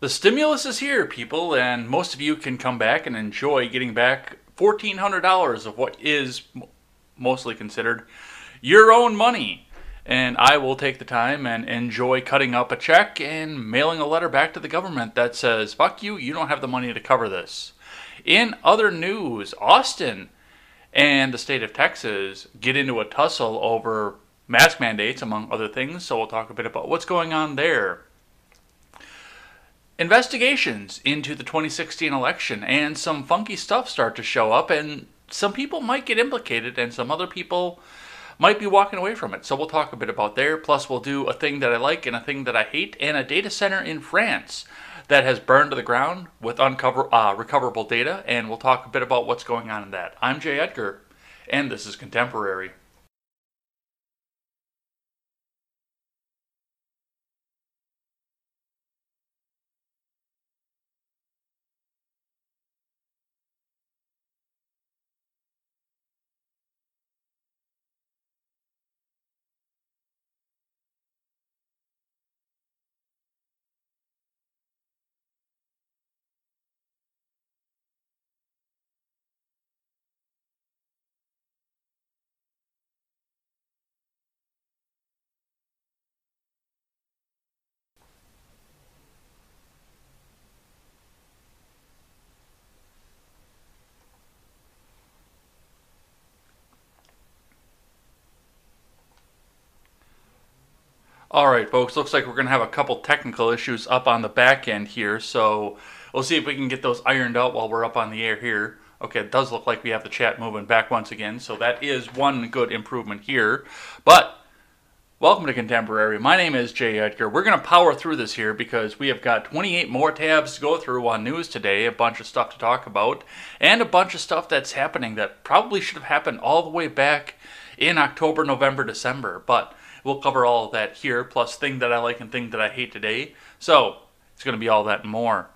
the stimulus is here, people, and most of you can come back and enjoy getting back $1,400 of what is mostly considered your own money. And I will take the time and enjoy cutting up a check and mailing a letter back to the government that says, fuck you, you don't have the money to cover this. In other news, Austin and the state of Texas get into a tussle over mask mandates, among other things, so we'll talk a bit about what's going on there. Investigations into the 2016 election and some funky stuff start to show up, and some people might get implicated and some other people might be walking away from it. So we'll talk a bit about there. Plus, we'll do a thing that I like and a thing that I hate, and a data center in France that has burned to the ground with recoverable data, and we'll talk a bit about what's going on in that. I'm Jay Edgar, and this is Contemporary. Alright folks, looks like we're going to have a couple technical issues up on the back end here, so we'll see if we can get those ironed out while we're up on the air here. Okay, it does look like we have the chat moving back once again, so that is one good improvement here. But, welcome to Contemporary. My name is Jay Edgar. We're going to power through this here because we have got 28 more tabs to go through on news today, a bunch of stuff to talk about, and a bunch of stuff that's happening that probably should have happened all the way back in October, November, December, but we'll cover all of that here, plus thing that I like and thing that I hate today. So, it's going to be all that and more.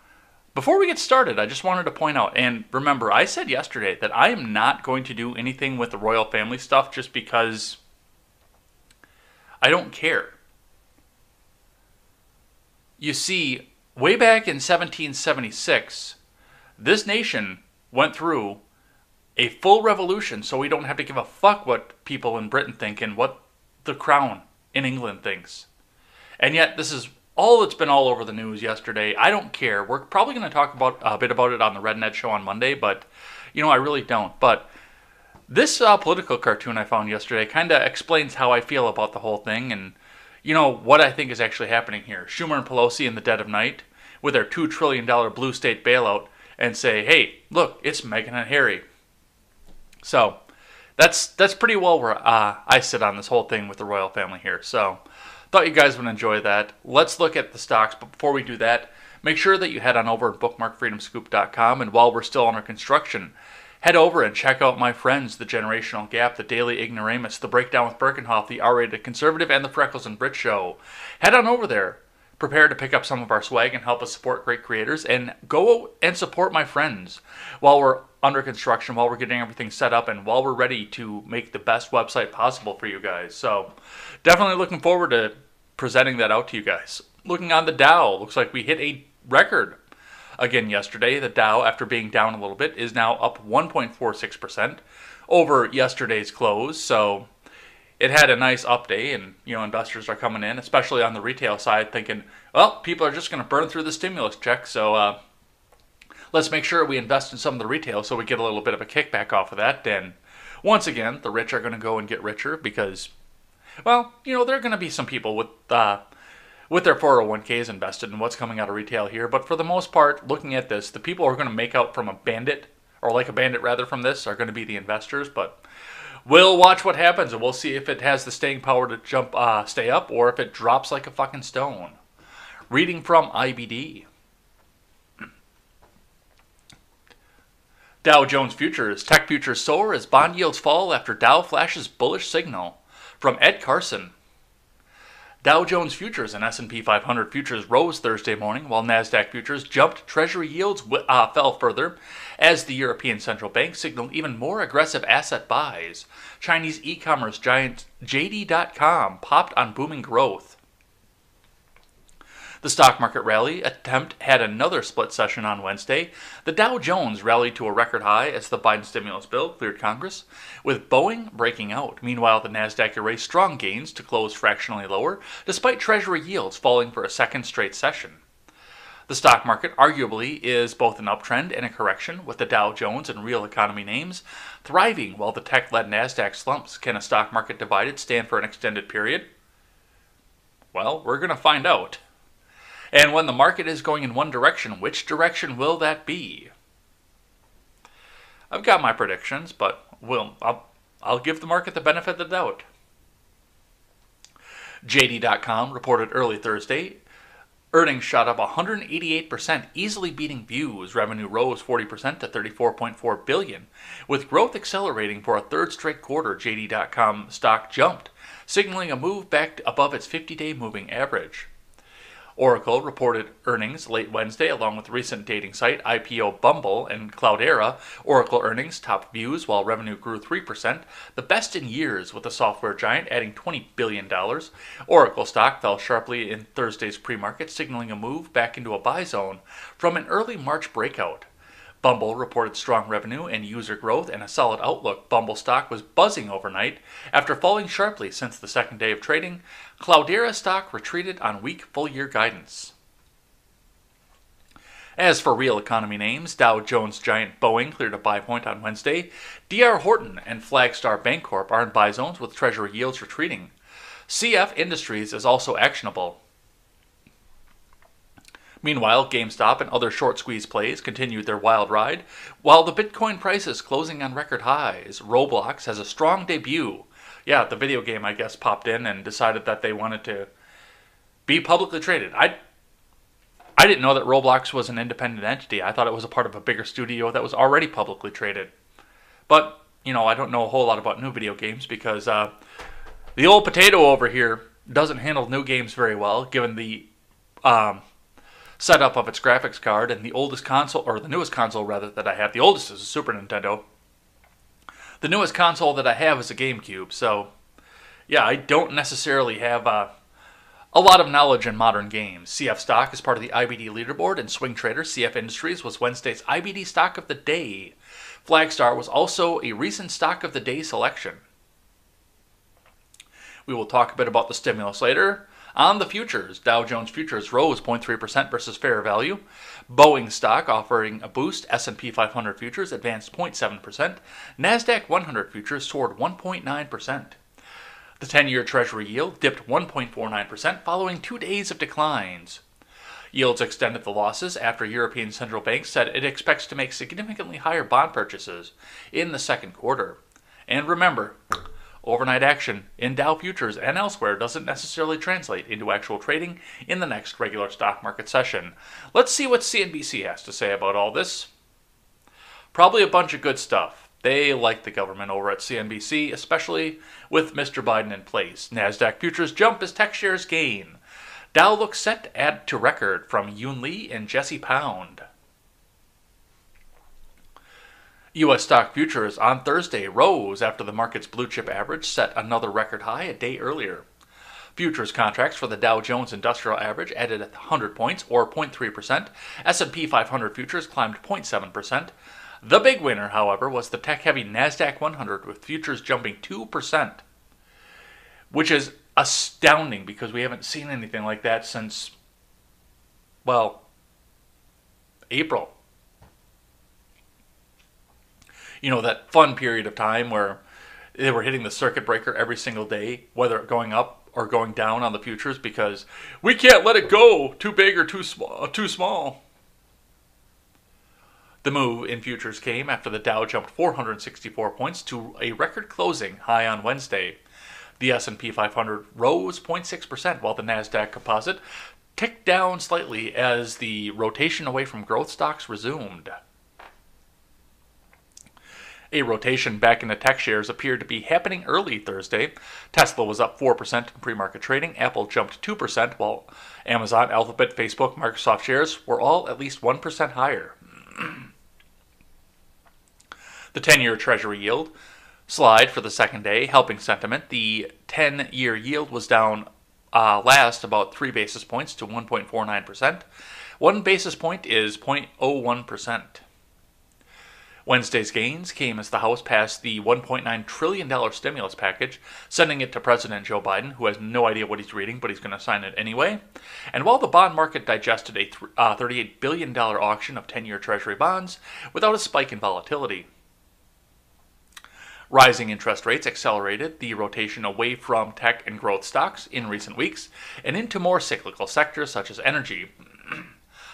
Before we get started, I just wanted to point out, and remember, I said yesterday that I am not going to do anything with the royal family stuff just because I don't care. You see, way back in 1776, this nation went through a full revolution, so we don't have to give a fuck what people in Britain think and what the crown in England thinks. And yet, this is all that's been all over the news yesterday. I don't care. We're probably going to talk about a bit about it on the Rednet show on Monday, but, you know, I really don't. But this political cartoon I found yesterday kind of explains how I feel about the whole thing and, you know, what I think is actually happening here. Schumer and Pelosi in the dead of night with their $2 trillion blue state bailout and say, hey, look, it's Meghan and Harry. So That's pretty well where I sit on this whole thing with the royal family here. So, thought you guys would enjoy that. Let's look at the stocks, but before we do that, make sure that you head on over and bookmark freedomscoop.com, and while we're still under construction, head over and check out my friends, The Generational Gap, The Daily Ignoramus, The Breakdown with Birkenhoff, The R-Rated Conservative, and The Freckles and Brit Show. Head on over there. Prepare to pick up some of our swag and help us support great creators, and go and support my friends while we're under construction, while we're getting everything set up, and while we're ready to make the best website possible for you guys. So definitely looking forward to presenting that out to you guys. Looking on the Dow, looks like we hit a record again yesterday. The Dow, after being down a little bit, is now up 1.46% over yesterday's close, so it had a nice up day, and, you know, investors are coming in, especially on the retail side, thinking, well, people are just going to burn through the stimulus check, so let's make sure we invest in some of the retail so we get a little bit of a kickback off of that. And once again, the rich are going to go and get richer because, well, you know, there are going to be some people with their 401ks invested in what's coming out of retail here. But for the most part, looking at this, the people who are going to make out from a bandit, or like a bandit rather from this, are going to be the investors, but we'll watch what happens, and we'll see if it has the staying power to stay up, or if it drops like a fucking stone. Reading from IBD. Dow Jones futures. Tech futures soar as bond yields fall after Dow flashes bullish signal. From Ed Carson. Dow Jones futures and S&P 500 futures rose Thursday morning, while NASDAQ futures jumped. Treasury yields fell further as the European Central Bank signaled even more aggressive asset buys. Chinese e-commerce giant JD.com popped on booming growth. The stock market rally attempt had another split session on Wednesday. The Dow Jones rallied to a record high as the Biden stimulus bill cleared Congress, with Boeing breaking out. Meanwhile, the NASDAQ erased strong gains to close fractionally lower, despite Treasury yields falling for a second straight session. The stock market arguably is both an uptrend and a correction, with the Dow Jones and real economy names thriving while the tech-led NASDAQ slumps. Can a stock market divided stand for an extended period? Well, we're going to find out. And when the market is going in one direction, which direction will that be? I've got my predictions, but I'll give the market the benefit of the doubt. JD.com reported early Thursday. Earnings shot up 188%, easily beating views. Revenue rose 40% to $34.4 billion. With growth accelerating for a third straight quarter, JD.com stock jumped, signaling a move back above its 50-day moving average. Oracle reported earnings late Wednesday, along with recent dating site IPO Bumble and Cloudera. Oracle earnings topped views while revenue grew 3%, the best in years, with the software giant adding $20 billion. Oracle stock fell sharply in Thursday's pre-market, signaling a move back into a buy zone from an early March breakout. Bumble reported strong revenue and user growth and a solid outlook. Bumble stock was buzzing overnight after falling sharply since the second day of trading. Cloudera stock retreated on weak full-year guidance. As for real economy names, Dow Jones giant Boeing cleared a buy point on Wednesday. D.R. Horton and Flagstar Bancorp are in buy zones, with Treasury yields retreating. CF Industries is also actionable. Meanwhile, GameStop and other short-squeeze plays continued their wild ride, while the Bitcoin price is closing on record highs. Roblox has a strong debut. Yeah, the video game, I guess, popped in and decided that they wanted to be publicly traded. I didn't know that Roblox was an independent entity. I thought it was a part of a bigger studio that was already publicly traded. But, you know, I don't know a whole lot about new video games because the old potato over here doesn't handle new games very well, given the setup of its graphics card, and the oldest console, or the newest console rather, that I have. The oldest is a Super Nintendo. The newest console that I have is a GameCube, so yeah, I don't necessarily have a lot of knowledge in modern games. CF stock is part of the IBD leaderboard, and swing trader CF Industries was Wednesday's IBD stock of the day. Flagstar was also a recent stock of the day selection. We will talk a bit about the stimulus later. On the futures, Dow Jones futures rose 0.3% versus fair value. Boeing stock offering a boost. S&P 500 futures advanced 0.7%. NASDAQ 100 futures soared 1.9%. The 10-year Treasury yield dipped 1.49% following 2 days of declines. Yields extended the losses after European Central Bank said it expects to make significantly higher bond purchases in the second quarter. And remember, overnight action in Dow futures and elsewhere doesn't necessarily translate into actual trading in the next regular stock market session. Let's see what CNBC has to say about all this. Probably a bunch of good stuff. They like the government over at CNBC, especially with Mr. Biden in place. NASDAQ futures jump as tech shares gain. Dow looks set to add to record, from Yoon Lee and Jesse Pound. U.S. stock futures on Thursday rose after the market's blue-chip average set another record high a day earlier. Futures contracts for the Dow Jones Industrial Average added 100 points, or 0.3%. S&P 500 futures climbed 0.7%. The big winner, however, was the tech-heavy NASDAQ 100, with futures jumping 2%, which is astounding because we haven't seen anything like that since, well, April. You know, that fun period of time where they were hitting the circuit breaker every single day, whether going up or going down on the futures, because we can't let it go too big or too small. The move in futures came after the Dow jumped 464 points to a record closing high on Wednesday. The S&P 500 rose 0.6%, while the NASDAQ composite ticked down slightly as the rotation away from growth stocks resumed. A rotation back into tech shares appeared to be happening early Thursday. Tesla was up 4% in pre-market trading. Apple jumped 2%, while Amazon, Alphabet, Facebook, Microsoft shares were all at least 1% higher. The 10-year Treasury yield slide for the second day, helping sentiment. The 10-year yield was down last about 3 basis points to 1.49%. 1 basis point is 0.01%. Wednesday's gains came as the House passed the $1.9 trillion stimulus package, sending it to President Joe Biden, who has no idea what he's reading, but he's going to sign it anyway. And while the bond market digested a $38 billion auction of 10-year Treasury bonds without a spike in volatility. Rising interest rates accelerated the rotation away from tech and growth stocks in recent weeks and into more cyclical sectors such as energy.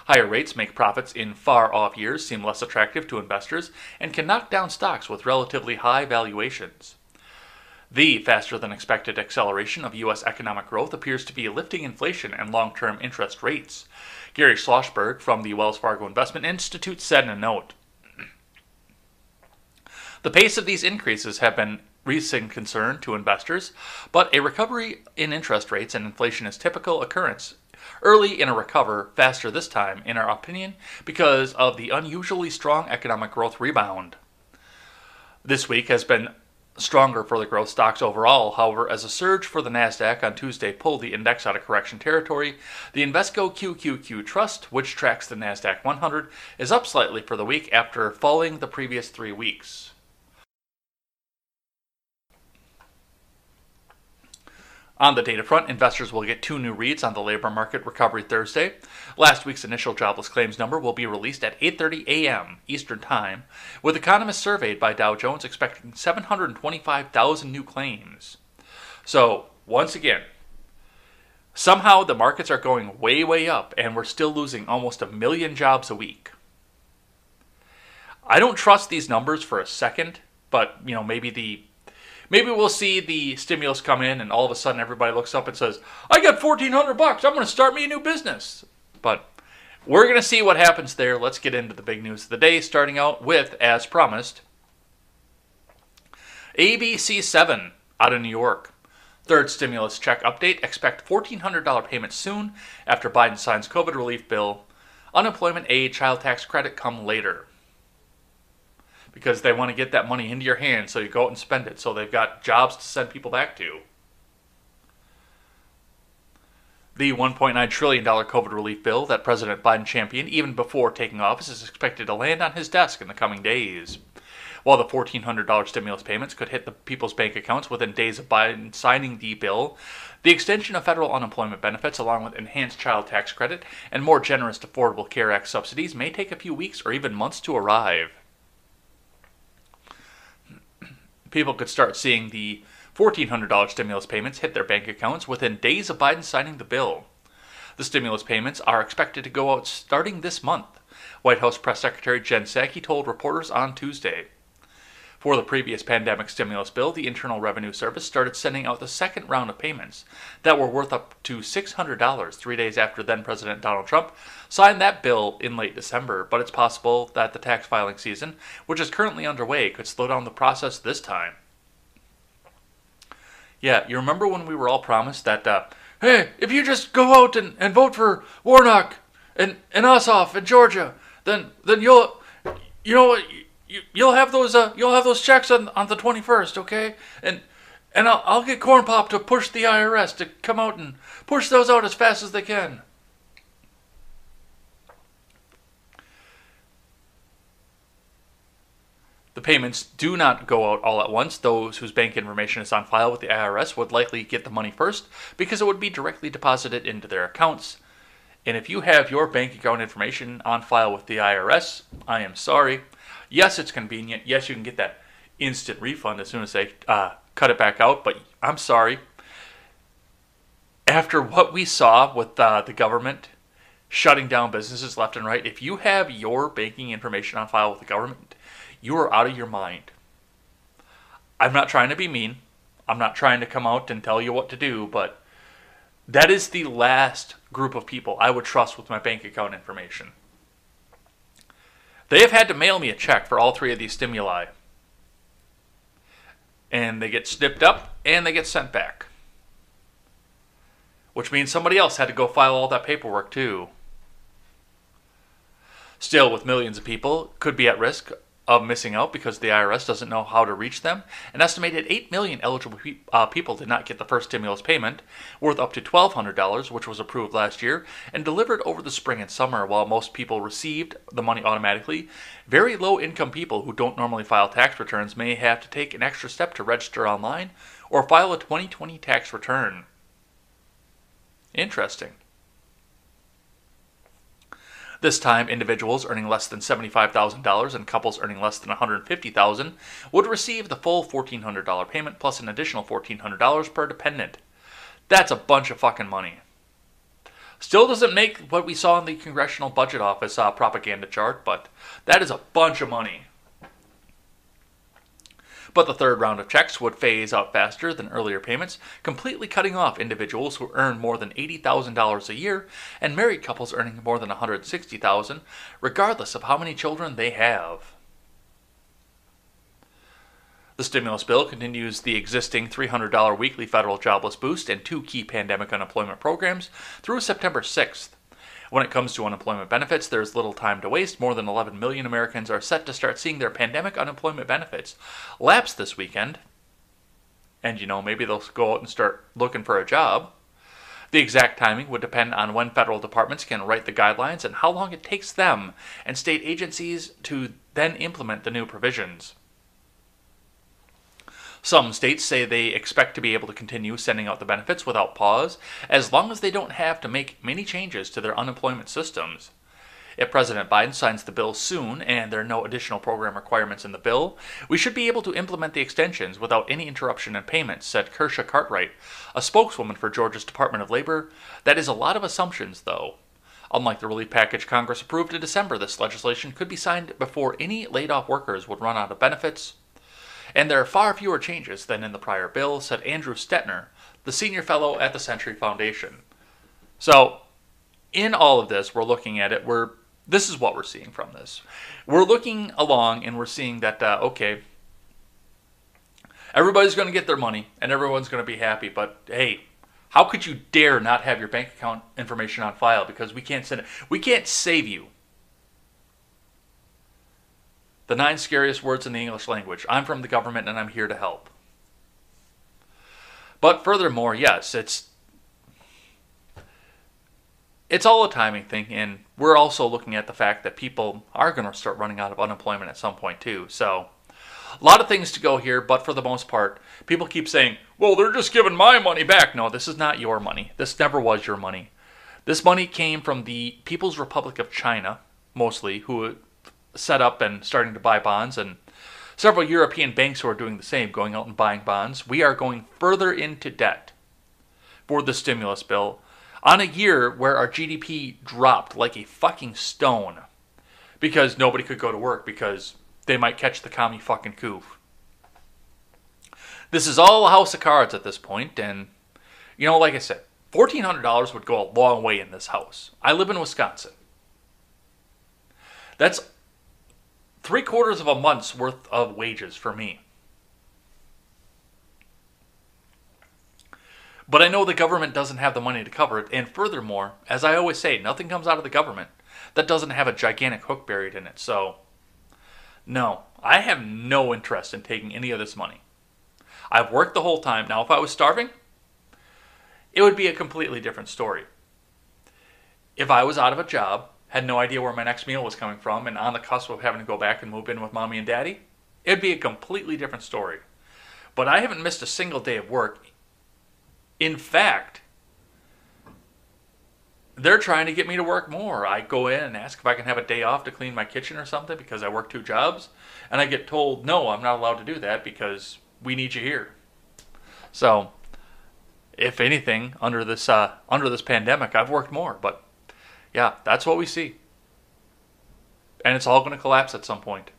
Higher rates make profits in far-off years seem less attractive to investors and can knock down stocks with relatively high valuations. The faster-than-expected acceleration of U.S. economic growth appears to be lifting inflation and long-term interest rates. Gary Schlossberg from the Wells Fargo Investment Institute said in a note, "The pace of these increases have been recent concern to investors, but a recovery in interest rates and inflation is typical occurrence. Early in a recover, faster this time, in our opinion, because of the unusually strong economic growth rebound. This week has been stronger for the growth stocks overall. However, as a surge for the NASDAQ on Tuesday pulled the index out of correction territory, the Invesco QQQ Trust, which tracks the NASDAQ 100, is up slightly for the week after falling the previous 3 weeks. On the data front, investors will get 2 new reads on the labor market recovery Thursday. Last week's initial jobless claims number will be released at 8:30 a.m. Eastern Time, with economists surveyed by Dow Jones expecting 725,000 new claims. So, once again, somehow the markets are going way, way up, and we're still losing almost 1 million jobs a week. I don't trust these numbers for a second, but, you know, maybe we'll see the stimulus come in and all of a sudden everybody looks up and says, I got $1,400. I'm going to start me a new business. But we're going to see what happens there. Let's get into the big news of the day, starting out with, as promised, ABC7 out of New York. Third stimulus check update. Expect $1,400 payment soon after Biden signs COVID relief bill. Unemployment aid, child tax credit come later. Because they want to get that money into your hand so you go out and spend it. So they've got jobs to send people back to. The $1.9 trillion COVID relief bill that President Biden championed even before taking office is expected to land on his desk in the coming days. While the $1,400 stimulus payments could hit the people's bank accounts within days of Biden signing the bill, the extension of federal unemployment benefits along with enhanced child tax credit and more generous Affordable Care Act subsidies may take a few weeks or even months to arrive. People could start seeing the $1,400 stimulus payments hit their bank accounts within days of Biden signing the bill. The stimulus payments are expected to go out starting this month, White House Press Secretary Jen Psaki told reporters on Tuesday. For the previous pandemic stimulus bill, the Internal Revenue Service started sending out the second round of payments that were worth up to $600 3 days after then-President Donald Trump signed that bill in late December, but it's possible that the tax filing season, which is currently underway, could slow down the process this time. Yeah, you remember when we were all promised that, hey, if you just go out and vote for Warnock and Ossoff in Georgia, then you'll have those checks on the 21st, okay? And I'll get Corn Pop to push the IRS to come out and push those out as fast as they can. The payments do not go out all at once. Those whose bank information is on file with the IRS would likely get the money first because it would be directly deposited into their accounts. And if you have your bank account information on file with the IRS, I am sorry. Yes, it's convenient. Yes, you can get that instant refund as soon as they cut it back out. But I'm sorry. After what we saw with the government shutting down businesses left and right, if you have your banking information on file with the government, you are out of your mind. I'm not trying to be mean. I'm not trying to come out and tell you what to do, but that is the last group of people I would trust with my bank account information. They have had to mail me a check for all 3 of these stimuli. And they get snipped up and they get sent back. Which means somebody else had to go file all that paperwork too. Still, with millions of people, could be at risk of missing out because the IRS doesn't know how to reach them. An estimated 8 million eligible people did not get the first stimulus payment, worth up to $1,200, which was approved last year and delivered over the spring and summer, while most people received the money automatically. Very low-income people who don't normally file tax returns may have to take an extra step to register online or file a 2020 tax return. Interesting. This time, individuals earning less than $75,000 and couples earning less than $150,000 would receive the full $1,400 payment plus an additional $1,400 per dependent. That's a bunch of fucking money. Still doesn't make what we saw in the Congressional Budget Office propaganda chart, but that is a bunch of money. But the third round of checks would phase out faster than earlier payments, completely cutting off individuals who earn more than $80,000 a year and married couples earning more than $160,000, regardless of how many children they have. The stimulus bill continues the existing $300 weekly federal jobless boost and two key pandemic unemployment programs through September 6th. When it comes to unemployment benefits, there's little time to waste. More than 11 million Americans are set to start seeing their pandemic unemployment benefits lapse this weekend. And, you know, maybe they'll go out and start looking for a job. The exact timing would depend on when federal departments can write the guidelines and how long it takes them and state agencies to then implement the new provisions. Some states say they expect to be able to continue sending out the benefits without pause, as long as they don't have to make many changes to their unemployment systems. If President Biden signs the bill soon and there are no additional program requirements in the bill, we should be able to implement the extensions without any interruption in payments, said Kersha Cartwright, a spokeswoman for Georgia's Department of Labor. That is a lot of assumptions, though. Unlike the relief package Congress approved in December, this legislation could be signed before any laid-off workers would run out of benefits. And there are far fewer changes than in the prior bill, said Andrew Stettner, the senior fellow at the Century Foundation. So, in all of this, we're looking at it, this is what we're seeing from this. We're looking along and we're seeing that, okay, everybody's going to get their money and everyone's going to be happy, but hey, how could you dare not have your bank account information on file because we can't send it? We can't save you. The 9 scariest words in the English language. I'm from the government and I'm here to help. But furthermore, yes, it's all a timing thing, and we're also looking at the fact that people are going to start running out of unemployment at some point too. So a lot of things to go here, but for the most part, people keep saying, well, they're just giving my money back. No, this is not your money. This never was your money. This money came from the People's Republic of China, mostly, who set up and starting to buy bonds, and several European banks who are doing the same, going out and buying bonds. We are going further into debt for the stimulus bill on a year where our GDP dropped like a fucking stone because nobody could go to work because they might catch the commie fucking coup. This is all a house of cards at this point, and, you know, like I said, $1,400 would go a long way in this house. I live in Wisconsin. That's 3/4 of a month's worth of wages for me. But I know the government doesn't have the money to cover it, and furthermore, as I always say, nothing comes out of the government that doesn't have a gigantic hook buried in it. So, no, I have no interest in taking any of this money. I've worked the whole time. Now, if I was starving, it would be a completely different story. If I was out of a job, had no idea where my next meal was coming from, and on the cusp of having to go back and move in with mommy and daddy, it'd be a completely different story. But I haven't missed a single day of work. In fact, they're trying to get me to work more. I go in and ask if I can have a day off to clean my kitchen or something because I work 2 jobs, and I get told, no, I'm not allowed to do that because we need you here. So, if anything, under this pandemic, I've worked more, but yeah, that's what we see. And it's all going to collapse at some point.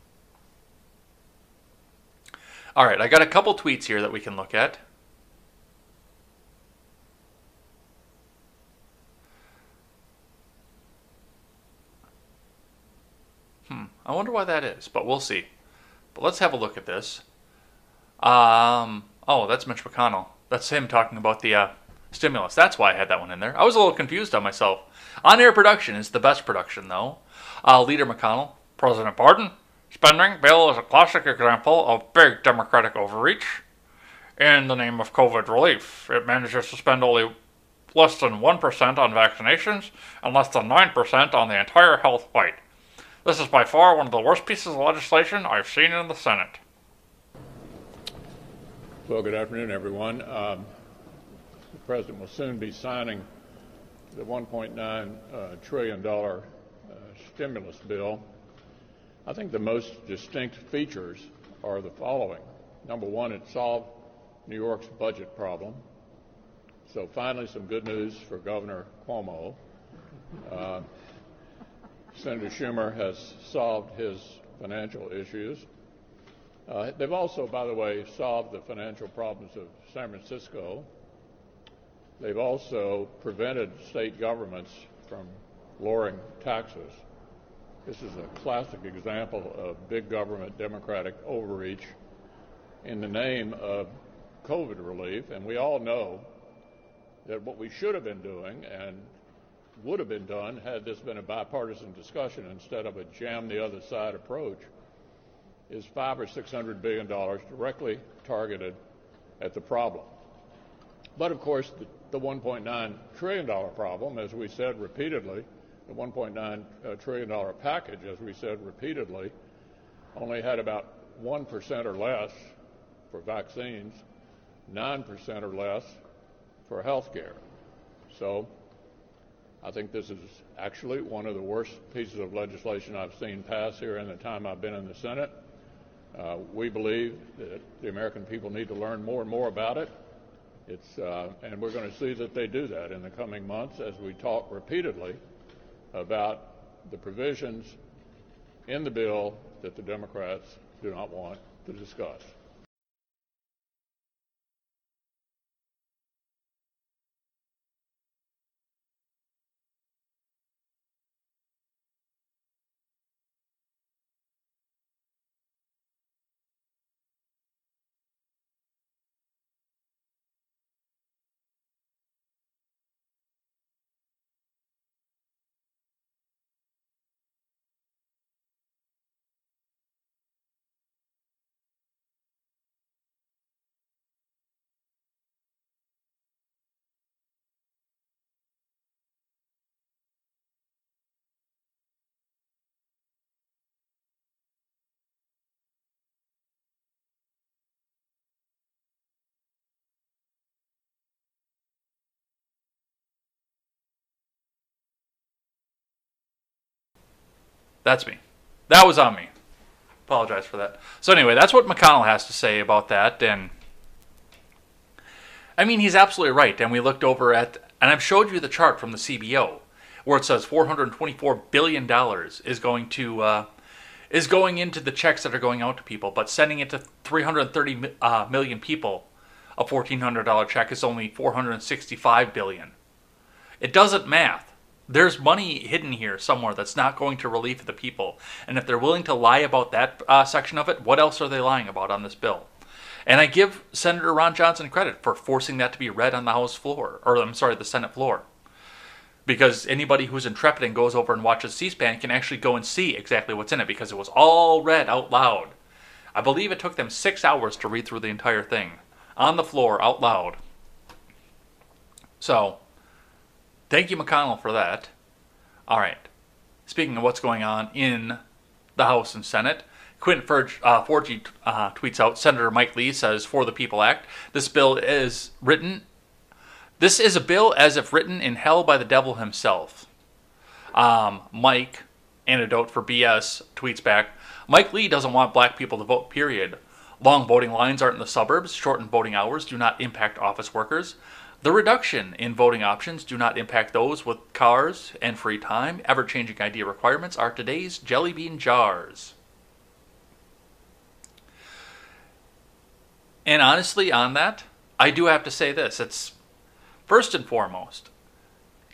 All right, I got a couple tweets here that we can look at. I wonder why that is, but we'll see. But let's have a look at this. Oh, that's Mitch McConnell. That's him talking about the stimulus. That's why I had that one in there. I was a little confused on myself. On-air production is the best production, though. Leader McConnell, President Biden Spending bill is a classic example of big Democratic overreach in the name of COVID relief. It manages to spend only less than 1% on vaccinations and less than 9% on the entire health fight. This is by far one of the worst pieces of legislation I've seen in the Senate. Well, good afternoon, everyone. The President will soon be signing the $1.9 trillion stimulus bill. I think the most distinct features are the following. Number one, it solved New York's budget problem. So finally, some good news for Governor Cuomo. Senator Schumer has solved his financial issues. They've also, by the way, solved the financial problems of San Francisco. They've also prevented state governments from lowering taxes. This is a classic example of big government Democratic overreach in the name of COVID relief. And we all know that what we should have been doing and would have been done had this been a bipartisan discussion instead of a jam the other side approach is $500 or $600 billion directly targeted at the problem. But of course, the $1.9 trillion problem, as we said repeatedly, the $1.9 trillion package, as we said repeatedly, only had about 1% or less for vaccines, 9% or less for health care. So I think this is actually one of the worst pieces of legislation I've seen pass here in the time I've been in the Senate. We believe that the American people need to learn more and more about it. And we're going to see that they do that in the coming months as we talk repeatedly about the provisions in the bill that the Democrats do not want to discuss. That's me. That was on me. Apologize for that. So anyway, that's what McConnell has to say about that. And I mean, he's absolutely right. And we looked over at, and I've showed you the chart from the CBO where it says $424 billion is going into the checks that are going out to people, but sending it to 330 million people, a $1,400 check is only $465 billion. It doesn't math. There's money hidden here somewhere that's not going to relieve the people. And if they're willing to lie about that section of it, what else are they lying about on this bill? And I give Senator Ron Johnson credit for forcing that to be read on the House floor, or I'm sorry, the Senate floor. Because anybody who's intrepid and goes over and watches C-SPAN can actually go and see exactly what's in it because it was all read out loud. I believe it took them 6 hours to read through the entire thing on the floor out loud. So thank you, McConnell, for that. All right. Speaking of what's going on in the House and Senate, Quentin Forgy tweets out, Senator Mike Lee says, "For the People Act, this is a bill as if written in hell by the devil himself." Mike, antidote for BS, tweets back, "Mike Lee doesn't want black people to vote, period. Long voting lines aren't in the suburbs. Shortened voting hours do not impact office workers. The reduction in voting options do not impact those with cars and free time. Ever-changing ID requirements are today's jelly bean jars." And honestly, on that, I do have to say this. It's first and foremost,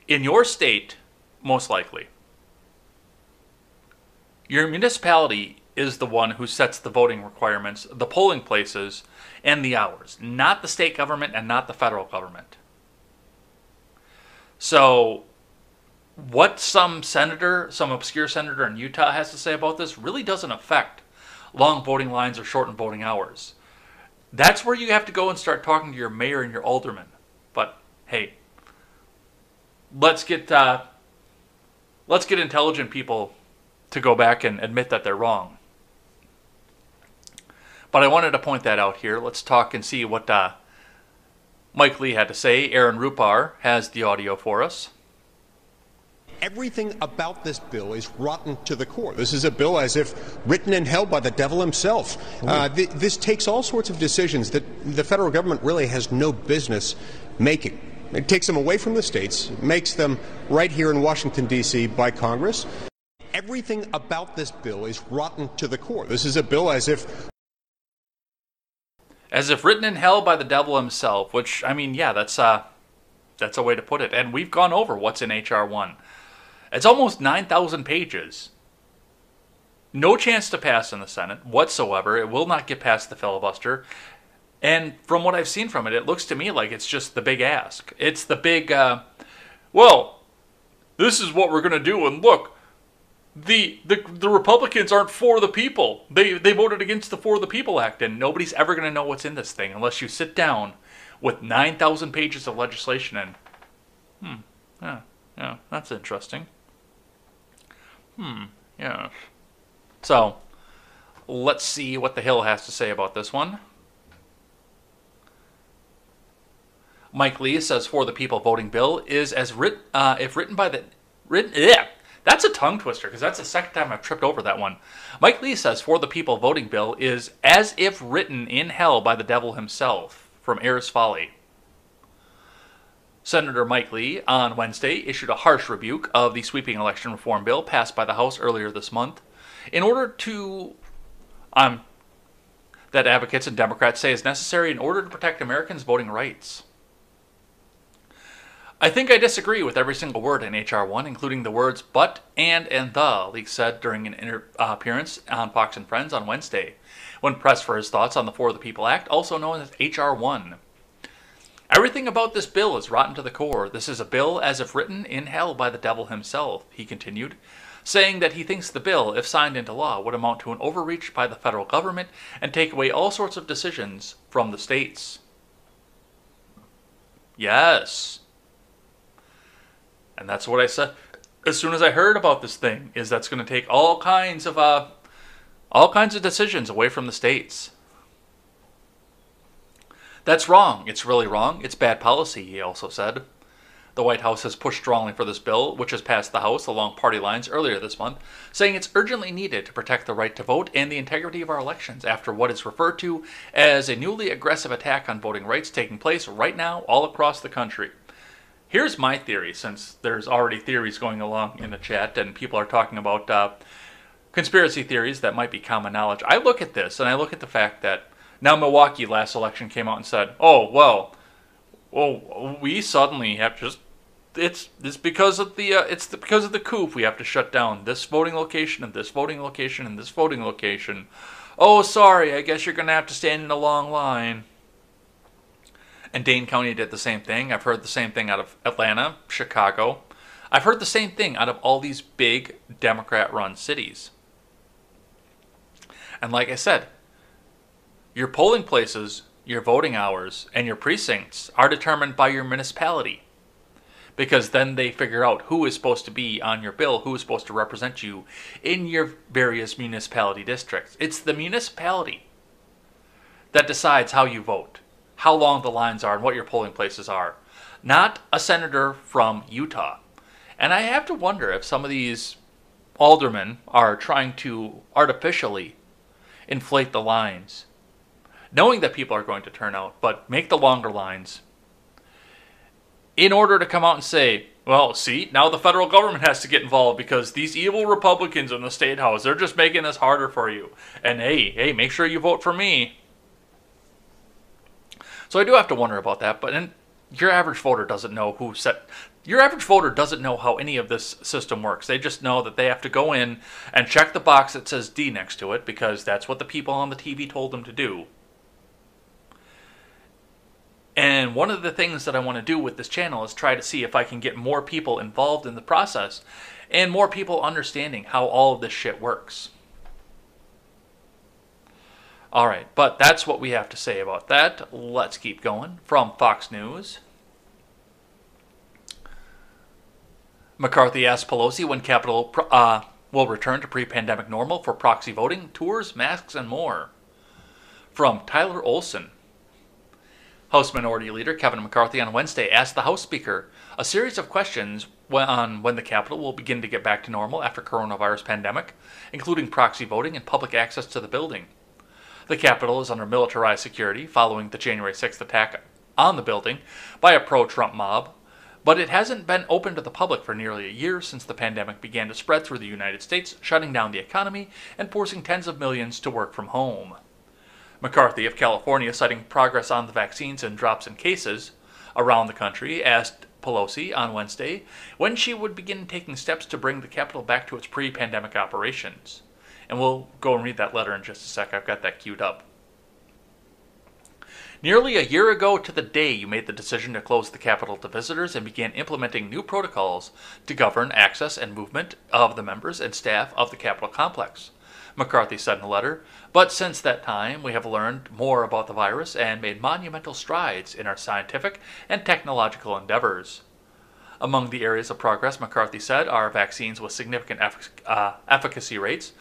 in your state, most likely, your municipality is the one who sets the voting requirements, the polling places, and the hours, not the state government and not the federal government. So what some obscure senator in Utah has to say about this really doesn't affect long voting lines or shortened voting hours. That's where you have to go and start talking to your mayor and your alderman. But hey, let's get intelligent people to go back and admit that they're wrong. But I wanted to point that out here. Let's talk and see what Mike Lee had to say. Aaron Rupar has the audio for us. Everything about this bill is rotten to the core. This is a bill as if written in hell by the devil himself. This takes all sorts of decisions that the federal government really has no business making. It takes them away from the states, makes them right here in Washington, D.C. by Congress. Everything about this bill is rotten to the core. This is a bill as if written in hell by the devil himself, which, I mean, yeah, that's a way to put it. And we've gone over what's in H.R. 1. It's almost 9,000 pages. No chance to pass in the Senate whatsoever. It will not get past the filibuster. And from what I've seen from it, it looks to me like it's just the big ask. It's the big, well, this is what we're going to do. And look, the Republicans aren't for the people. They voted against the For the People Act. And nobody's ever going to know what's in this thing unless you sit down with 9,000 pages of legislation in. Yeah, that's interesting. Yeah. So, let's see what the Hill has to say about this one. Mike Lee says, "For the People voting bill is as written, if written by the written." Yeah, that's a tongue twister because that's the second time I've tripped over that one. Mike Lee says, "For the People voting bill is as if written in hell by the devil himself." From Ayers Folly. Senator Mike Lee on Wednesday issued a harsh rebuke of the sweeping election reform bill passed by the House earlier this month, in order to that advocates and Democrats say is necessary in order to protect Americans' voting rights. "I think I disagree with every single word in H.R. 1, including the words but, and the," Lee said during an appearance on Fox & Friends on Wednesday, when pressed for his thoughts on the For the People Act, also known as H.R. 1. "Everything about this bill is rotten to the core. This is a bill as if written in hell by the devil himself," he continued, saying that he thinks the bill, if signed into law, would amount to an overreach by the federal government and take away all sorts of decisions from the states. Yes. And that's what I said as soon as I heard about this thing, is that's going to take all kinds of decisions away from the states. "That's wrong. It's really wrong. It's bad policy," he also said. The White House has pushed strongly for this bill, which has passed the House along party lines earlier this month, saying it's urgently needed to protect the right to vote and the integrity of our elections after what is referred to as a newly aggressive attack on voting rights taking place right now all across the country. Here's my theory, since there's already theories going along in the chat and people are talking about conspiracy theories that might be common knowledge. I look at this and I look at the fact that now Milwaukee last election came out and said, "Oh, well, we suddenly have just it's because of the because of the coup we have to shut down this voting location and this voting location and this voting location. Oh, sorry, I guess you're going to have to stand in a long line." And Dane County did the same thing. I've heard the same thing out of Atlanta, Chicago. I've heard the same thing out of all these big Democrat-run cities. And like I said, your polling places, your voting hours, and your precincts are determined by your municipality, because then they figure out who is supposed to be on your bill, who is supposed to represent you in your various municipality districts. It's the municipality that decides how you vote, how long the lines are, and what your polling places are, not a senator from Utah. And I have to wonder if some of these aldermen are trying to artificially inflate the lines, knowing that people are going to turn out, but make the longer lines in order to come out and say, "Well, see, now the federal government has to get involved because these evil Republicans in the state house, they're just making this harder for you. And hey, make sure you vote for me." So I do have to wonder about that, but your average voter doesn't know your average voter doesn't know how any of this system works. They just know that they have to go in and check the box that says D next to it because that's what the people on the TV told them to do. And one of the things that I want to do with this channel is try to see if I can get more people involved in the process and more people understanding how all of this shit works. All right, but that's what we have to say about that. Let's keep going. From Fox News, McCarthy asked Pelosi when Capitol will return to pre-pandemic normal for proxy voting, tours, masks, and more. From Tyler Olson, House Minority Leader Kevin McCarthy on Wednesday asked the House Speaker a series of questions on when the Capitol will begin to get back to normal after coronavirus pandemic, including proxy voting and public access to the building. The Capitol is under militarized security following the January 6th attack on the building by a pro-Trump mob, but it hasn't been open to the public for nearly a year since the pandemic began to spread through the United States, shutting down the economy and forcing tens of millions to work from home. McCarthy of California, citing progress on the vaccines and drops in cases around the country, asked Pelosi on Wednesday when she would begin taking steps to bring the Capitol back to its pre-pandemic operations. And we'll go and read that letter in just a sec. I've got that queued up. Nearly a year ago to the day, you made the decision to close the Capitol to visitors and began implementing new protocols to govern access and movement of the members and staff of the Capitol complex, McCarthy said in a letter. But since that time, we have learned more about the virus and made monumental strides in our scientific and technological endeavors. Among the areas of progress, McCarthy said, are vaccines with significant efficacy rates,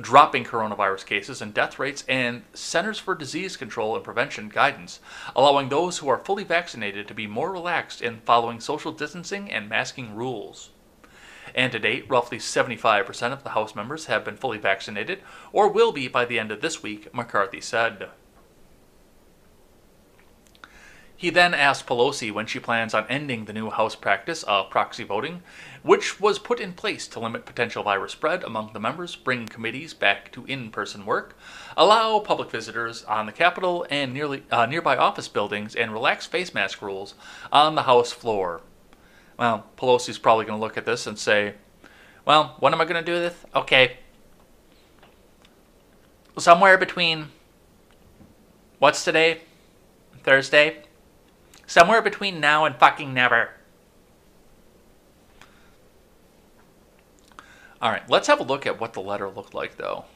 dropping coronavirus cases and death rates, and Centers for Disease Control and Prevention guidance, allowing those who are fully vaccinated to be more relaxed in following social distancing and masking rules. And to date, roughly 75% of the House members have been fully vaccinated or will be by the end of this week, McCarthy said. He then asked Pelosi when she plans on ending the new House practice of proxy voting, which was put in place to limit potential virus spread among the members, bring committees back to in-person work, allow public visitors on the Capitol and nearby office buildings, and relax face mask rules on the House floor. Well, Pelosi's probably going to look at this and say, well, when am I going to do this? Okay. Somewhere between, what's today? Thursday? Somewhere between now and fucking never. All right, let's have a look at what the letter looked like, though.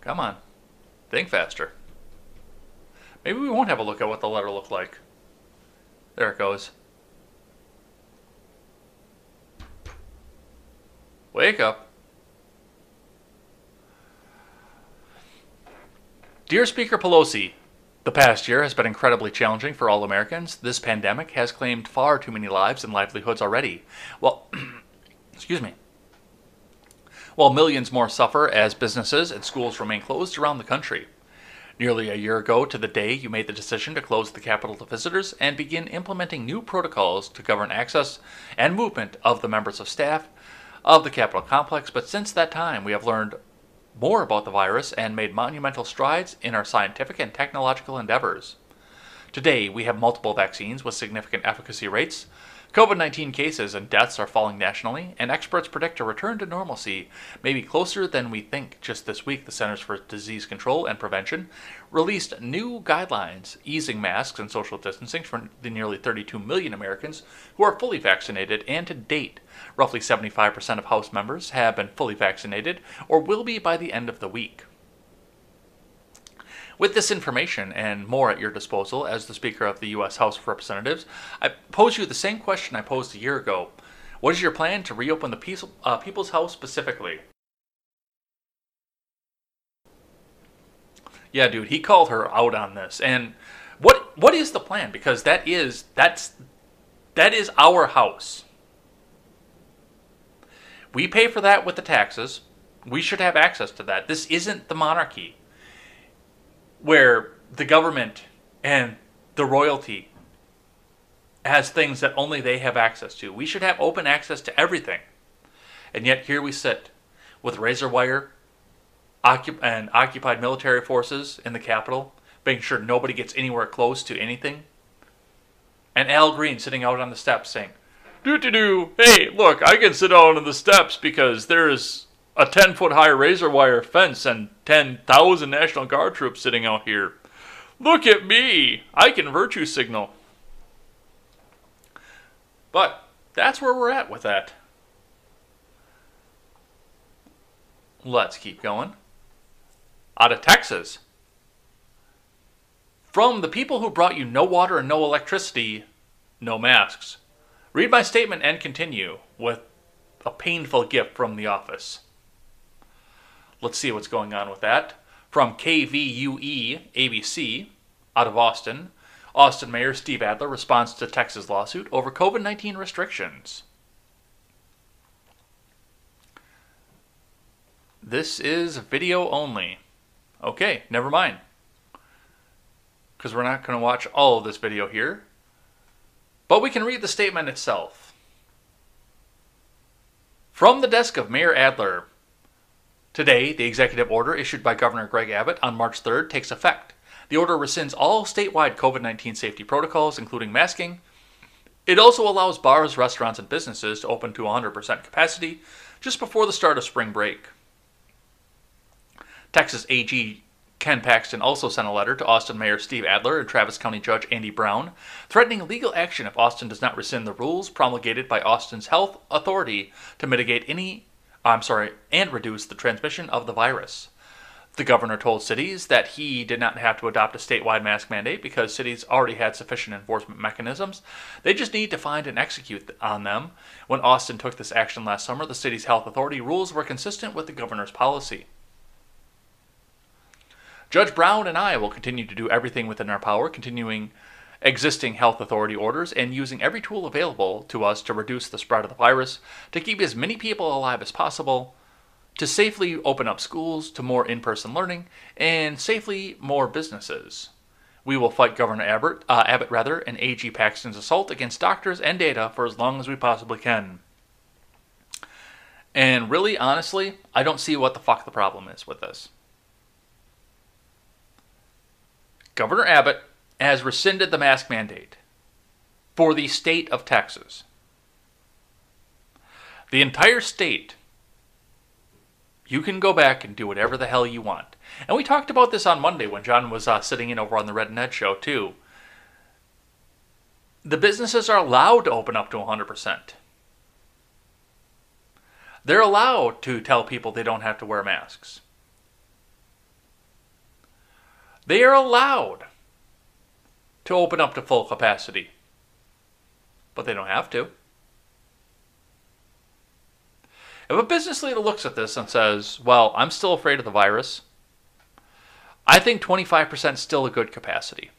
Come on. Think faster. Maybe we won't have a look at what the letter looked like. There it goes. Wake up. Dear Speaker Pelosi, the past year has been incredibly challenging for all Americans. This pandemic has claimed far too many lives and livelihoods already. Well, excuse me. While millions more suffer as businesses and schools remain closed around the country. Nearly a year ago to the day, you made the decision to close the Capitol to visitors and begin implementing new protocols to govern access and movement of the members of staff of the Capitol complex. But since that time, we have learned more about the virus and made monumental strides in our scientific and technological endeavors. Today, we have multiple vaccines with significant efficacy rates. COVID-19 cases and deaths are falling nationally, and experts predict a return to normalcy may be closer than we think. Just this week, the Centers for Disease Control and Prevention released new guidelines easing masks and social distancing for the nearly 32 million Americans who are fully vaccinated, and to date, roughly 75% of House members have been fully vaccinated or will be by the end of the week. With this information and more at your disposal as the Speaker of the U.S. House of Representatives, I pose you the same question I posed a year ago. What is your plan to reopen the People's House specifically? Yeah, dude, he called her out on this. And what is the plan? Because that is our house. We pay for that with the taxes. We should have access to that. This isn't the monarchy, where the government and the royalty has things that only they have access to. We should have open access to everything. And yet here we sit with razor wire and occupied military forces in the Capitol, making sure nobody gets anywhere close to anything. And Al Green sitting out on the steps saying, doo-doo-doo, hey, look, I can sit out on the steps because there's a 10-foot-high razor wire fence and 10,000 National Guard troops sitting out here. Look at me. I can virtue signal. But that's where we're at with that. Let's keep going. Out of Texas. From the people who brought you no water and no electricity, no masks. Read my statement and continue with a painful gift from the office. Let's see what's going on with that. From KVUE ABC out of Austin. Austin Mayor Steve Adler responds to Texas lawsuit over COVID-19 restrictions. This is video only. Okay, never mind. Because we're not going to watch all of this video here. But we can read the statement itself. From the desk of Mayor Adler. Today, the executive order issued by Governor Greg Abbott on March 3rd takes effect. The order rescinds all statewide COVID-19 safety protocols, including masking. It also allows bars, restaurants, and businesses to open to 100% capacity just before the start of spring break. Texas AG Ken Paxton also sent a letter to Austin Mayor Steve Adler and Travis County Judge Andy Brown, threatening legal action if Austin does not rescind the rules promulgated by Austin's health authority to mitigate and reduce the transmission of the virus. The governor told cities that he did not have to adopt a statewide mask mandate because cities already had sufficient enforcement mechanisms. They just need to find and execute on them. When Austin took this action last summer, the city's health authority rules were consistent with the governor's policy. Judge Brown and I will continue to do everything within our power, continuing existing health authority orders and using every tool available to us to reduce the spread of the virus, to keep as many people alive as possible, to safely open up schools to more in-person learning, and safely more businesses. We will fight Governor Abbott and A.G. Paxton's assault against doctors and data for as long as we possibly can. And really, honestly, I don't see what the fuck the problem is with this. Governor Abbott has rescinded the mask mandate for the state of Texas. The entire state, you can go back and do whatever the hell you want. And we talked about this on Monday when John was sitting in over on the Red and Ed show too. The businesses are allowed to open up to 100%. They're allowed to tell people they don't have to wear masks. They are allowed to open up to full capacity, but they don't have to. If a business leader looks at this and says, well, I'm still afraid of the virus, I think 25% is still a good capacity.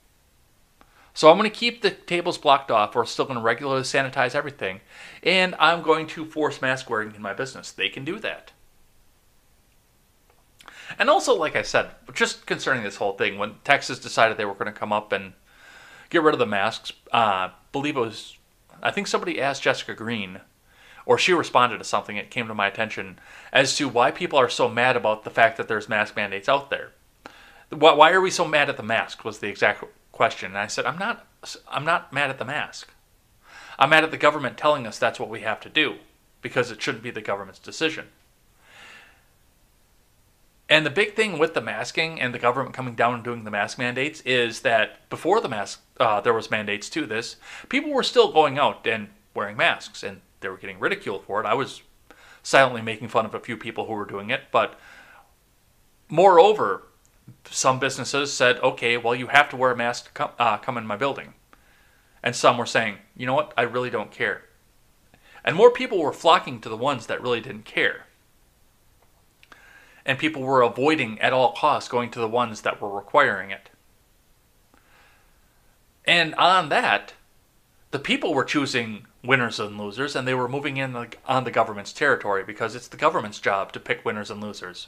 So I'm going to keep the tables blocked off. We're still going to regularly sanitize everything, and I'm going to force mask wearing in my business. They can do that. And also, like I said, just concerning this whole thing, when Texas decided they were going to come up and get rid of the masks, I think somebody asked Jessica Green, or she responded to something, it came to my attention, as to why people are so mad about the fact that there's mask mandates out there. Why are we so mad at the mask was the exact question. And I said, I'm not mad at the mask. I'm mad at the government telling us that's what we have to do, because it shouldn't be the government's decision. And the big thing with the masking and the government coming down and doing the mask mandates is that before the mask, there was mandates to this, people were still going out and wearing masks, and they were getting ridiculed for it. I was silently making fun of a few people who were doing it, but moreover, some businesses said, okay, well, you have to wear a mask to come in my building. And some were saying, you know what, I really don't care. And more people were flocking to the ones that really didn't care. And people were avoiding at all costs going to the ones that were requiring it. And on that, the people were choosing winners and losers, and they were moving in on the government's territory because it's the government's job to pick winners and losers,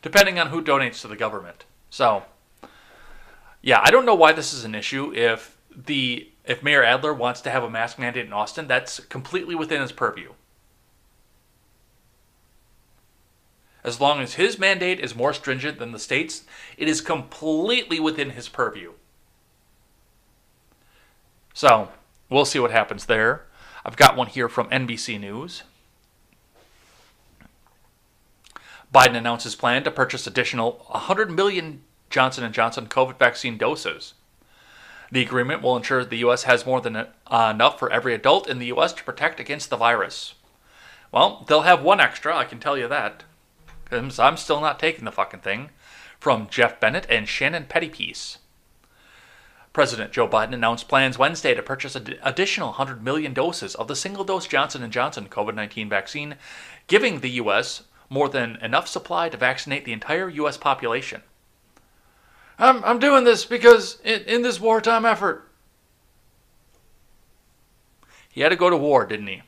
depending on who donates to the government. So, yeah, I don't know why this is an issue. If Mayor Adler wants to have a mask mandate in Austin, that's completely within his purview. As long as his mandate is more stringent than the state's, it is completely within his purview. So, we'll see what happens there. I've got one here from NBC News. Biden announces plan to purchase additional 100 million Johnson & Johnson COVID vaccine doses. The agreement will ensure the U.S. has more than enough for every adult in the U.S. to protect against the virus. Well, they'll have one extra, I can tell you that. So I'm still not taking the fucking thing. From Jeff Bennett and Shannon Pettypiece. President Joe Biden announced plans Wednesday to purchase an additional 100 million doses of the single-dose Johnson & Johnson COVID-19 vaccine, giving the U.S. more than enough supply to vaccinate the entire U.S. population. I'm doing this because in this wartime effort. He had to go to war, didn't he?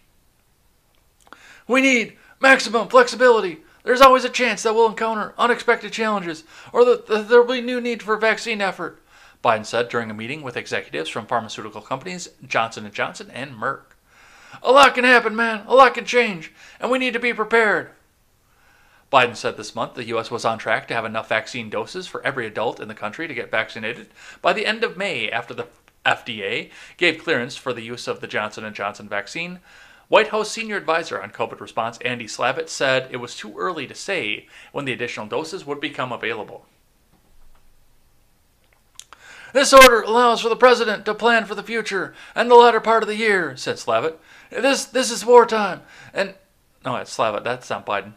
We need maximum flexibility. There's always a chance that we'll encounter unexpected challenges or that there will be new need for vaccine effort, Biden said during a meeting with executives from pharmaceutical companies Johnson & Johnson and Merck. A lot can happen, man. A lot can change, and we need to be prepared. Biden said this month the U.S. was on track to have enough vaccine doses for every adult in the country to get vaccinated by the end of May after the FDA gave clearance for the use of the Johnson & Johnson vaccine. White House senior advisor on COVID response Andy Slavitt said it was too early to say when the additional doses would become available. This order allows for the president to plan for the future and the latter part of the year, said Slavitt. This is wartime. And no, it's Slavitt. That's not Biden.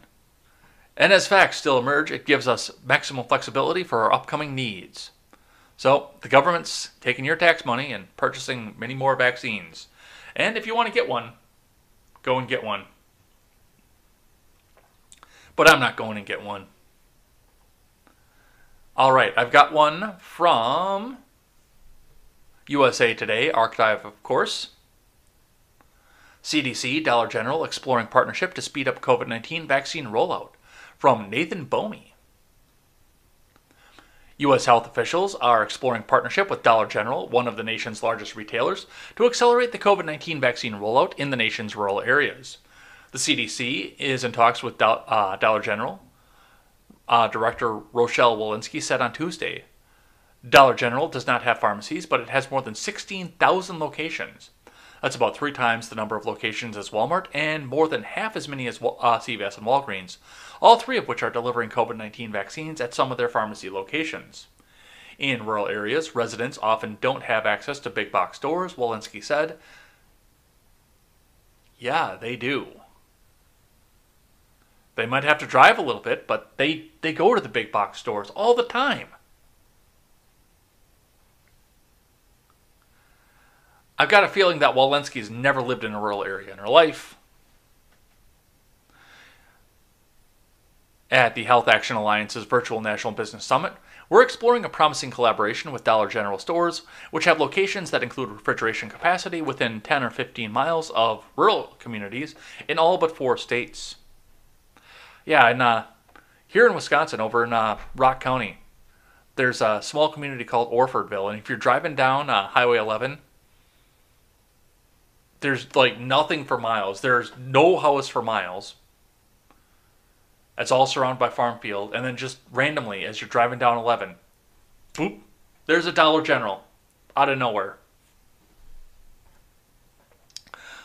And as facts still emerge, it gives us maximum flexibility for our upcoming needs. So the government's taking your tax money and purchasing many more vaccines. And if you want to get one, go and get one. But I'm not going and get one. All right, I've got one from USA Today, archive, of course. CDC, Dollar General, exploring partnership to speed up COVID-19 vaccine rollout. From Nathan Bomey. U.S. health officials are exploring partnership with Dollar General, one of the nation's largest retailers, to accelerate the COVID-19 vaccine rollout in the nation's rural areas. The CDC is in talks with Dollar General. Director Rochelle Walensky said on Tuesday, Dollar General does not have pharmacies, but it has more than 16,000 locations. That's about 3 times the number of locations as Walmart and more than half as many as CVS and Walgreens, all 3 of which are delivering COVID-19 vaccines at some of their pharmacy locations. In rural areas, residents often don't have access to big box stores, Walensky said. Yeah, they do. They might have to drive a little bit, but they go to the big box stores all the time. I've got a feeling that Walensky's never lived in a rural area in her life. At the Health Action Alliance's Virtual National Business Summit, we're exploring a promising collaboration with Dollar General stores, which have locations that include refrigeration capacity within 10 or 15 miles of rural communities in all but 4 states. Yeah, and here in Wisconsin, over in Rock County, there's a small community called Orfordville, and if you're driving down Highway 11, there's like nothing for miles. There's no house for miles. It's all surrounded by farm field, and then just randomly, as you're driving down 11, boop, there's a Dollar General out of nowhere.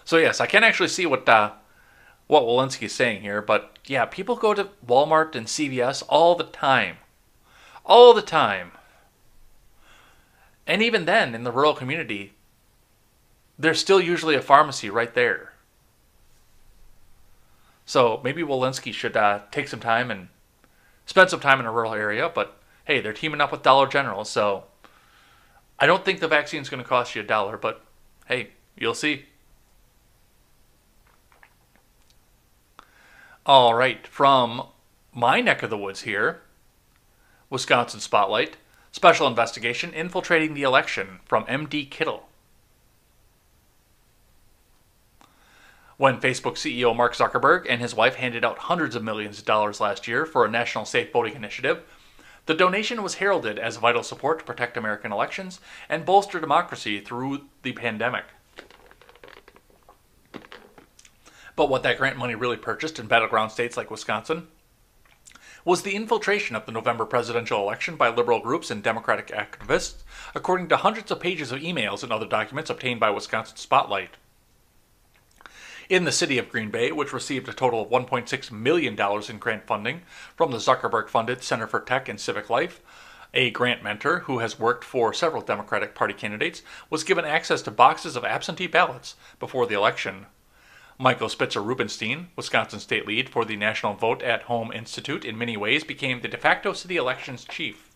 So yes, I can't actually see what Walensky's saying here, but yeah, people go to Walmart and CVS all the time. All the time. And even then, in the rural community, there's still usually a pharmacy right there. So maybe Walensky should take some time and spend some time in a rural area, but hey, they're teaming up with Dollar General, so I don't think the vaccine's going to cost you $1, but hey, you'll see. All right, from my neck of the woods here, Wisconsin Spotlight, Special Investigation Infiltrating the Election from M.D. Kittle. When Facebook CEO Mark Zuckerberg and his wife handed out hundreds of millions of dollars last year for a national safe voting initiative, the donation was heralded as vital support to protect American elections and bolster democracy through the pandemic. But what that grant money really purchased in battleground states like Wisconsin was the infiltration of the November presidential election by liberal groups and Democratic activists, according to hundreds of pages of emails and other documents obtained by Wisconsin Spotlight. In the city of Green Bay, which received a total of $1.6 million in grant funding from the Zuckerberg-funded Center for Tech and Civic Life, a grant mentor who has worked for several Democratic Party candidates was given access to boxes of absentee ballots before the election. Michael Spitzer Rubinstein, Wisconsin state lead for the National Vote at Home Institute, in many ways became the de facto city elections chief.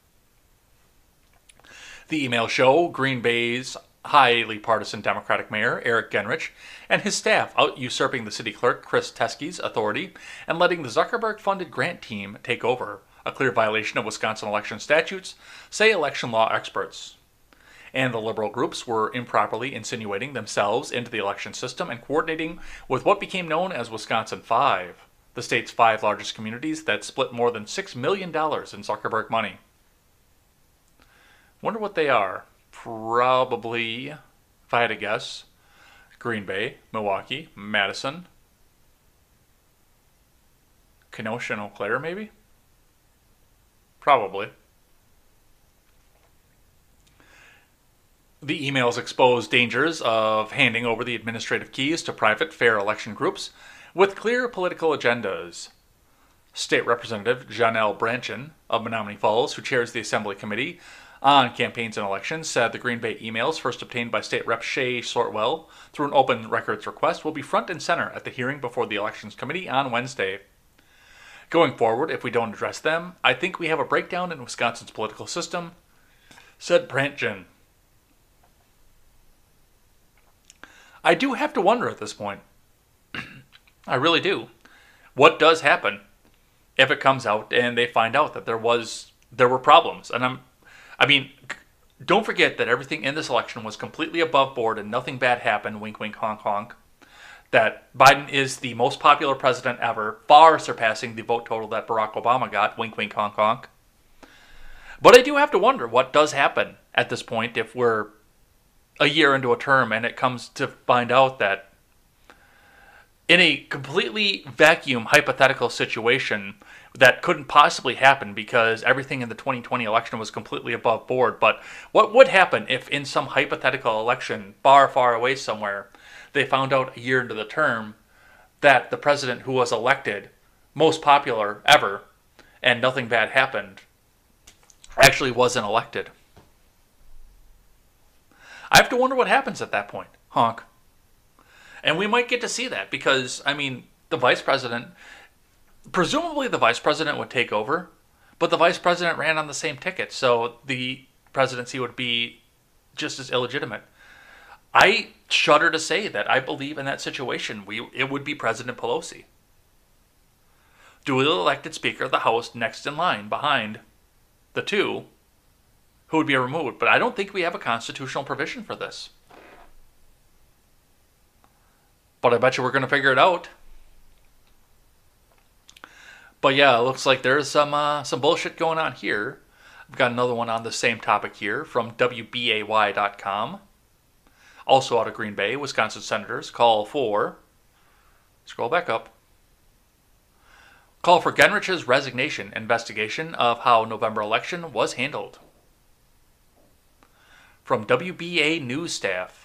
The emails show Green Bay's highly partisan Democratic mayor, Eric Genrich, and his staff out usurping the city clerk, Chris Teskey's authority and letting the Zuckerberg-funded grant team take over, a clear violation of Wisconsin election statutes, say election law experts. And the liberal groups were improperly insinuating themselves into the election system and coordinating with what became known as Wisconsin 5, the state's 5 largest communities that split more than $6 million in Zuckerberg money. Wonder what they are. Probably, if I had to guess, Green Bay, Milwaukee, Madison, Kenosha and Eau Claire maybe? Probably. The emails expose dangers of handing over the administrative keys to private fair election groups with clear political agendas. State Representative Janelle Branchen of Menominee Falls, who chairs the Assembly Committee on Campaigns and Elections, said the Green Bay emails, first obtained by State Rep Shay Sortwell through an open records request, will be front and center at the hearing before the Elections Committee on Wednesday. Going forward, if we don't address them, I think we have a breakdown in Wisconsin's political system, said Branchen. I do have to wonder at this point. I really do. What does happen if it comes out and they find out that there were problems? And I mean, don't forget that everything in this election was completely above board and nothing bad happened, wink, wink, honk, honk. That Biden is the most popular president ever, far surpassing the vote total that Barack Obama got, wink, wink, honk, honk. But I do have to wonder what does happen at this point if we're a year into a term and it comes to find out that in a completely vacuum hypothetical situation that couldn't possibly happen because everything in the 2020 election was completely above board. But what would happen if in some hypothetical election far, far away somewhere, they found out a year into the term that the president who was elected, most popular ever, and nothing bad happened, actually wasn't elected? I have to wonder what happens at that point. Honk. And we might get to see that because, I mean, the vice president... Presumably the vice president would take over, but the vice president ran on the same ticket, so the presidency would be just as illegitimate. I shudder to say that I believe in that situation it would be President Pelosi. Duly elected Speaker of the House next in line behind the two who would be removed, but I don't think we have a constitutional provision for this. But I bet you we're going to figure it out. But yeah, it looks like there's some bullshit going on here. I've got another one on the same topic here from WBAY.com. Also out of Green Bay, Wisconsin senators call for Genrich's resignation, investigation of how November election was handled. From WBA News staff.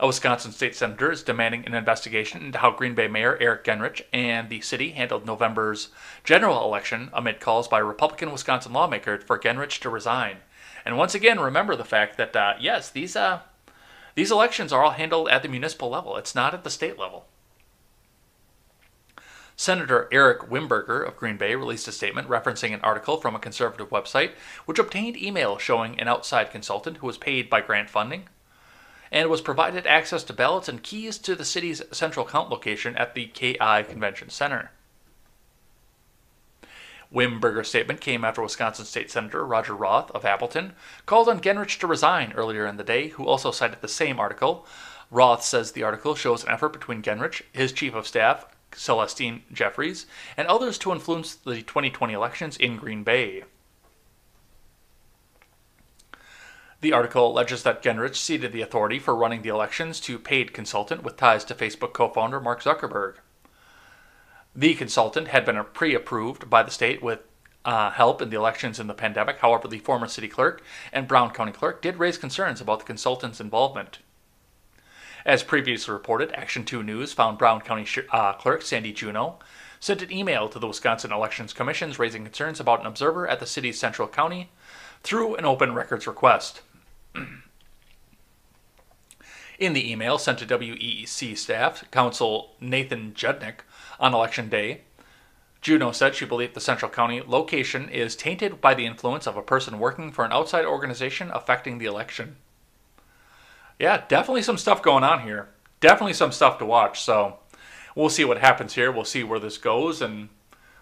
A Wisconsin state senator is demanding an investigation into how Green Bay Mayor Eric Genrich and the city handled November's general election amid calls by Republican Wisconsin lawmakers for Genrich to resign. And once again, remember the fact that, yes, these elections are all handled at the municipal level. It's not at the state level. Senator Eric Wimberger of Green Bay released a statement referencing an article from a conservative website which obtained email showing an outside consultant who was paid by grant funding and was provided access to ballots and keys to the city's central count location at the KI Convention Center. Wimberger's statement came after Wisconsin State Senator Roger Roth of Appleton called on Genrich to resign earlier in the day, who also cited the same article. Roth says the article shows an effort between Genrich, his chief of staff, Celestine Jeffries, and others to influence the 2020 elections in Green Bay. The article alleges that Genrich ceded the authority for running the elections to paid consultant with ties to Facebook co-founder Mark Zuckerberg. The consultant had been pre-approved by the state with help in the elections in the pandemic. However, the former city clerk and Brown County clerk did raise concerns about the consultant's involvement. As previously reported, Action 2 News found Brown County clerk Sandy Juneau sent an email to the Wisconsin Elections Commission raising concerns about an observer at the city's central county through an open records request. In the email sent to WEEC staff, Counsel Nathan Judnick, on Election Day, Juneau said she believed the Central County location is tainted by the influence of a person working for an outside organization affecting the election. Yeah, definitely some stuff going on here. Definitely some stuff to watch. So we'll see what happens here. We'll see where this goes. And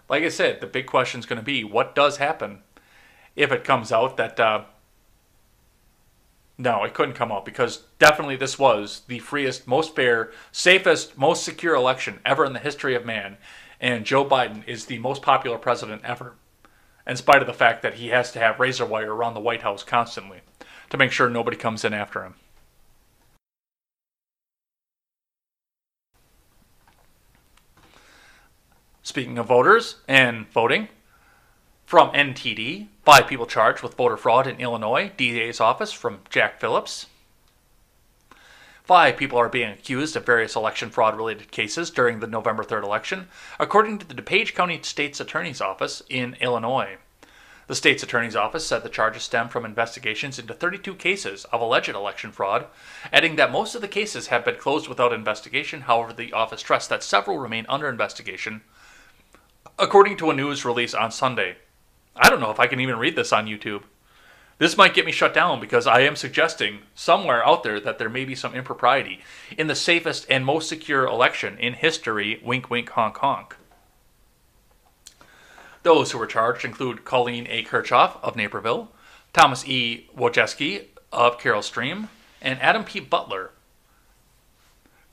like I said, the big question is going to be what does happen if it comes out that... No, it couldn't come out because definitely this was the freest, most fair, safest, most secure election ever in the history of man. And Joe Biden is the most popular president ever, in spite of the fact that he has to have razor wire around the White House constantly to make sure nobody comes in after him. Speaking of voters and voting, from NTD, 5 people charged with voter fraud in Illinois, DA's office from Jack Phillips. 5 people are being accused of various election fraud-related cases during the November 3rd election, according to the DuPage County State's Attorney's Office in Illinois. The State's Attorney's Office said the charges stem from investigations into 32 cases of alleged election fraud, adding that most of the cases have been closed without investigation. However, the office stressed that several remain under investigation, according to a news release on Sunday. I don't know if I can even read this on YouTube. This might get me shut down because I am suggesting somewhere out there that there may be some impropriety in the safest and most secure election in history, wink, wink, honk, honk. Those who were charged include Colleen A. Kirchhoff of Naperville, Thomas E. Wojcicki of Carroll Stream, and Adam P. Butler.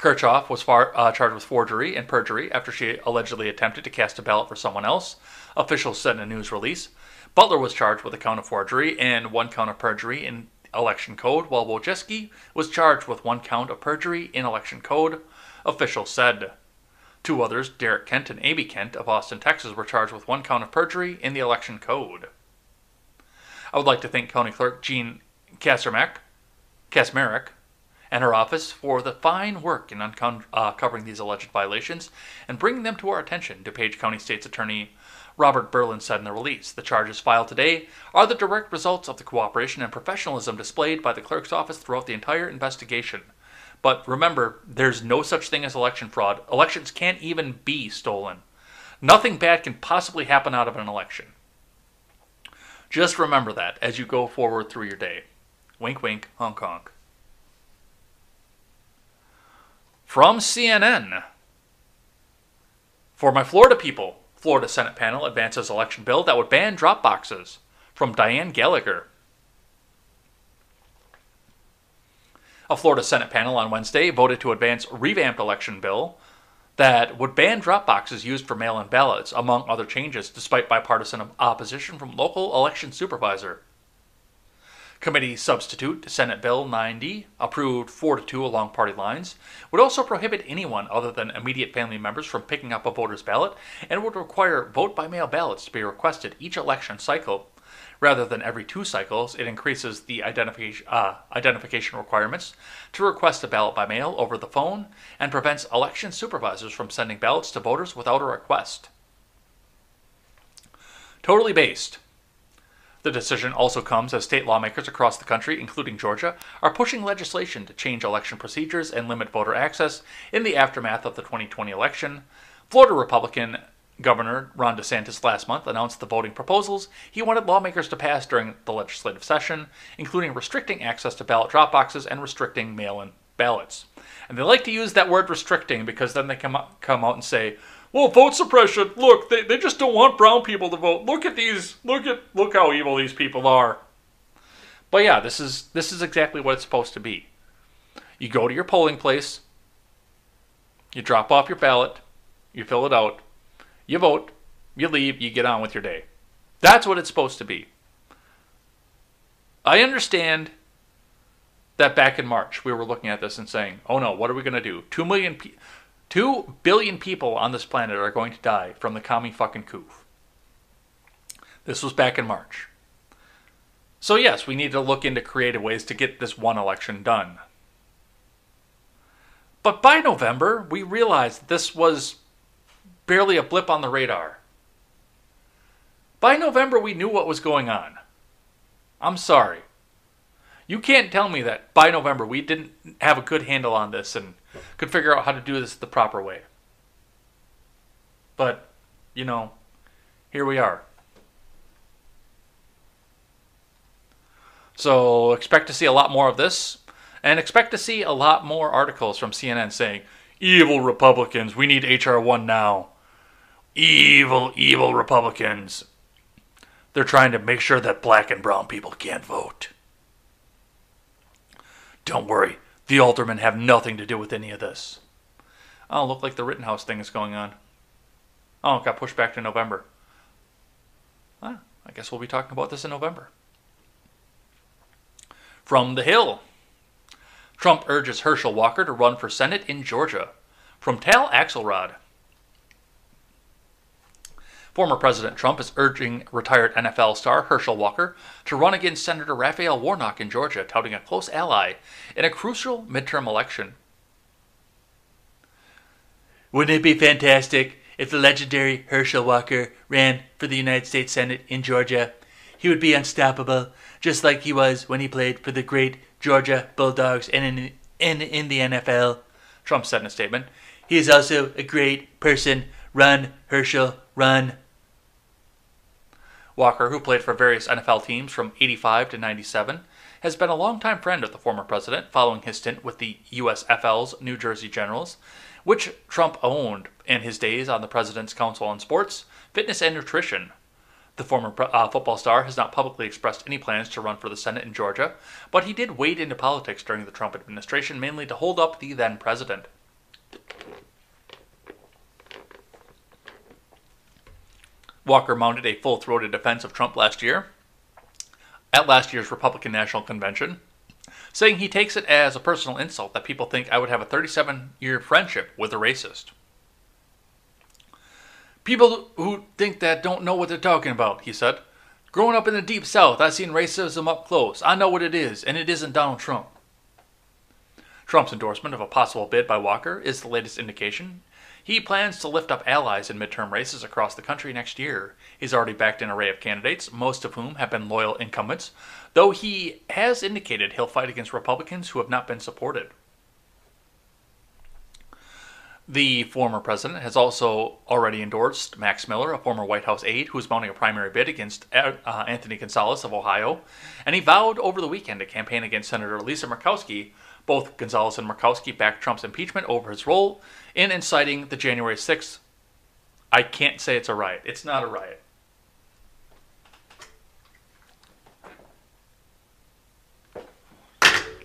Kirchhoff was charged with forgery and perjury after she allegedly attempted to cast a ballot for someone else, officials said in a news release. Butler was charged with a count of forgery and 1 count of perjury in election code, while Wojcicki was charged with 1 count of perjury in election code, officials said. 2 others, Derek Kent and Abby Kent of Austin, Texas, were charged with 1 count of perjury in the election code. I would like to thank County Clerk Jean Kasmerick and her office for the fine work in uncovering these alleged violations and bringing them to our attention, DuPage County State's Attorney Robert Berlin said in the release. The charges filed today are the direct results of the cooperation and professionalism displayed by the clerk's office throughout the entire investigation. But remember, there's no such thing as election fraud. Elections can't even be stolen. Nothing bad can possibly happen out of an election. Just remember that as you go forward through your day. Wink, wink, honk, honk. From CNN. For my Florida people. Florida Senate panel advances election bill that would ban drop boxes, from Diane Gallagher. A Florida Senate panel on Wednesday voted to advance a revamped election bill that would ban drop boxes used for mail-in ballots, among other changes, despite bipartisan opposition from local election supervisor. Committee substitute to Senate Bill 90, approved 4-2 along party lines, would also prohibit anyone other than immediate family members from picking up a voter's ballot and would require vote-by-mail ballots to be requested each election cycle. Rather than every 2 cycles, it increases the identification requirements to request a ballot by mail over the phone and prevents election supervisors from sending ballots to voters without a request. Totally based. The decision also comes as state lawmakers across the country, including Georgia, are pushing legislation to change election procedures and limit voter access in the aftermath of the 2020 election. Florida Republican Governor Ron DeSantis last month announced the voting proposals he wanted lawmakers to pass during the legislative session, including restricting access to ballot drop boxes and restricting mail-in ballots. And they like to use that word restricting because then they come out and say, well, vote suppression. Look, they just don't want brown people to vote. Look at these. Look how evil these people are. But yeah, this is exactly what it's supposed to be. You go to your polling place. You drop off your ballot. You fill it out. You vote. You leave. You get on with your day. That's what it's supposed to be. I understand that back in March, we were looking at this and saying, oh no, what are we going to do? 2 billion people on this planet are going to die from the commie fucking coup. This was back in March. So yes, we need to look into creative ways to get this one election done. But by November, we realized this was barely a blip on the radar. By November, we knew what was going on. I'm sorry. You can't tell me that by November we didn't have a good handle on this and could figure out how to do this the proper way. But, you know, here we are. So expect to see a lot more of this, and expect to see a lot more articles from CNN saying, evil Republicans, we need H.R. 1 now. Evil, evil Republicans. They're trying to make sure that black and brown people can't vote. Don't worry, the aldermen have nothing to do with any of this. Oh, look like the Rittenhouse thing is going on. Oh, it got pushed back to November. Well, I guess we'll be talking about this in November. From the Hill. Trump urges Herschel Walker to run for Senate in Georgia. From Tal Axelrod. Former President Trump is urging retired NFL star Herschel Walker to run against Senator Raphael Warnock in Georgia, touting a close ally in a crucial midterm election. Wouldn't it be fantastic if the legendary Herschel Walker ran for the United States Senate in Georgia? He would be unstoppable, just like he was when he played for the great Georgia Bulldogs and in the NFL, Trump said in a statement. He is also a great person. Run, Herschel, run. Walker, who played for various NFL teams from 85 to 97, has been a longtime friend of the former president following his stint with the USFL's New Jersey Generals, which Trump owned in his days on the President's Council on Sports, Fitness, and Nutrition. The former football star has not publicly expressed any plans to run for the Senate in Georgia, but he did wade into politics during the Trump administration, mainly to hold up the then president. Walker mounted a full-throated defense of Trump last year, at last year's Republican National Convention, saying he takes it as a personal insult that people think I would have a 37-year friendship with a racist. People who think that don't know what they're talking about, he said. Growing up in the Deep South, I've seen racism up close. I know what it is, and it isn't Donald Trump. Trump's endorsement of a possible bid by Walker is the latest indication. He plans to lift up allies in midterm races across the country next year. He's already backed an array of candidates, most of whom have been loyal incumbents, though he has indicated he'll fight against Republicans who have not been supported. The former president has also already endorsed Max Miller, a former White House aide who's mounting a primary bid against Anthony Gonzalez of Ohio, and he vowed over the weekend to campaign against Senator Lisa Murkowski. Both Gonzalez and Murkowski backed Trump's impeachment over his role in inciting the January 6th. I can't say it's a riot. It's not a riot.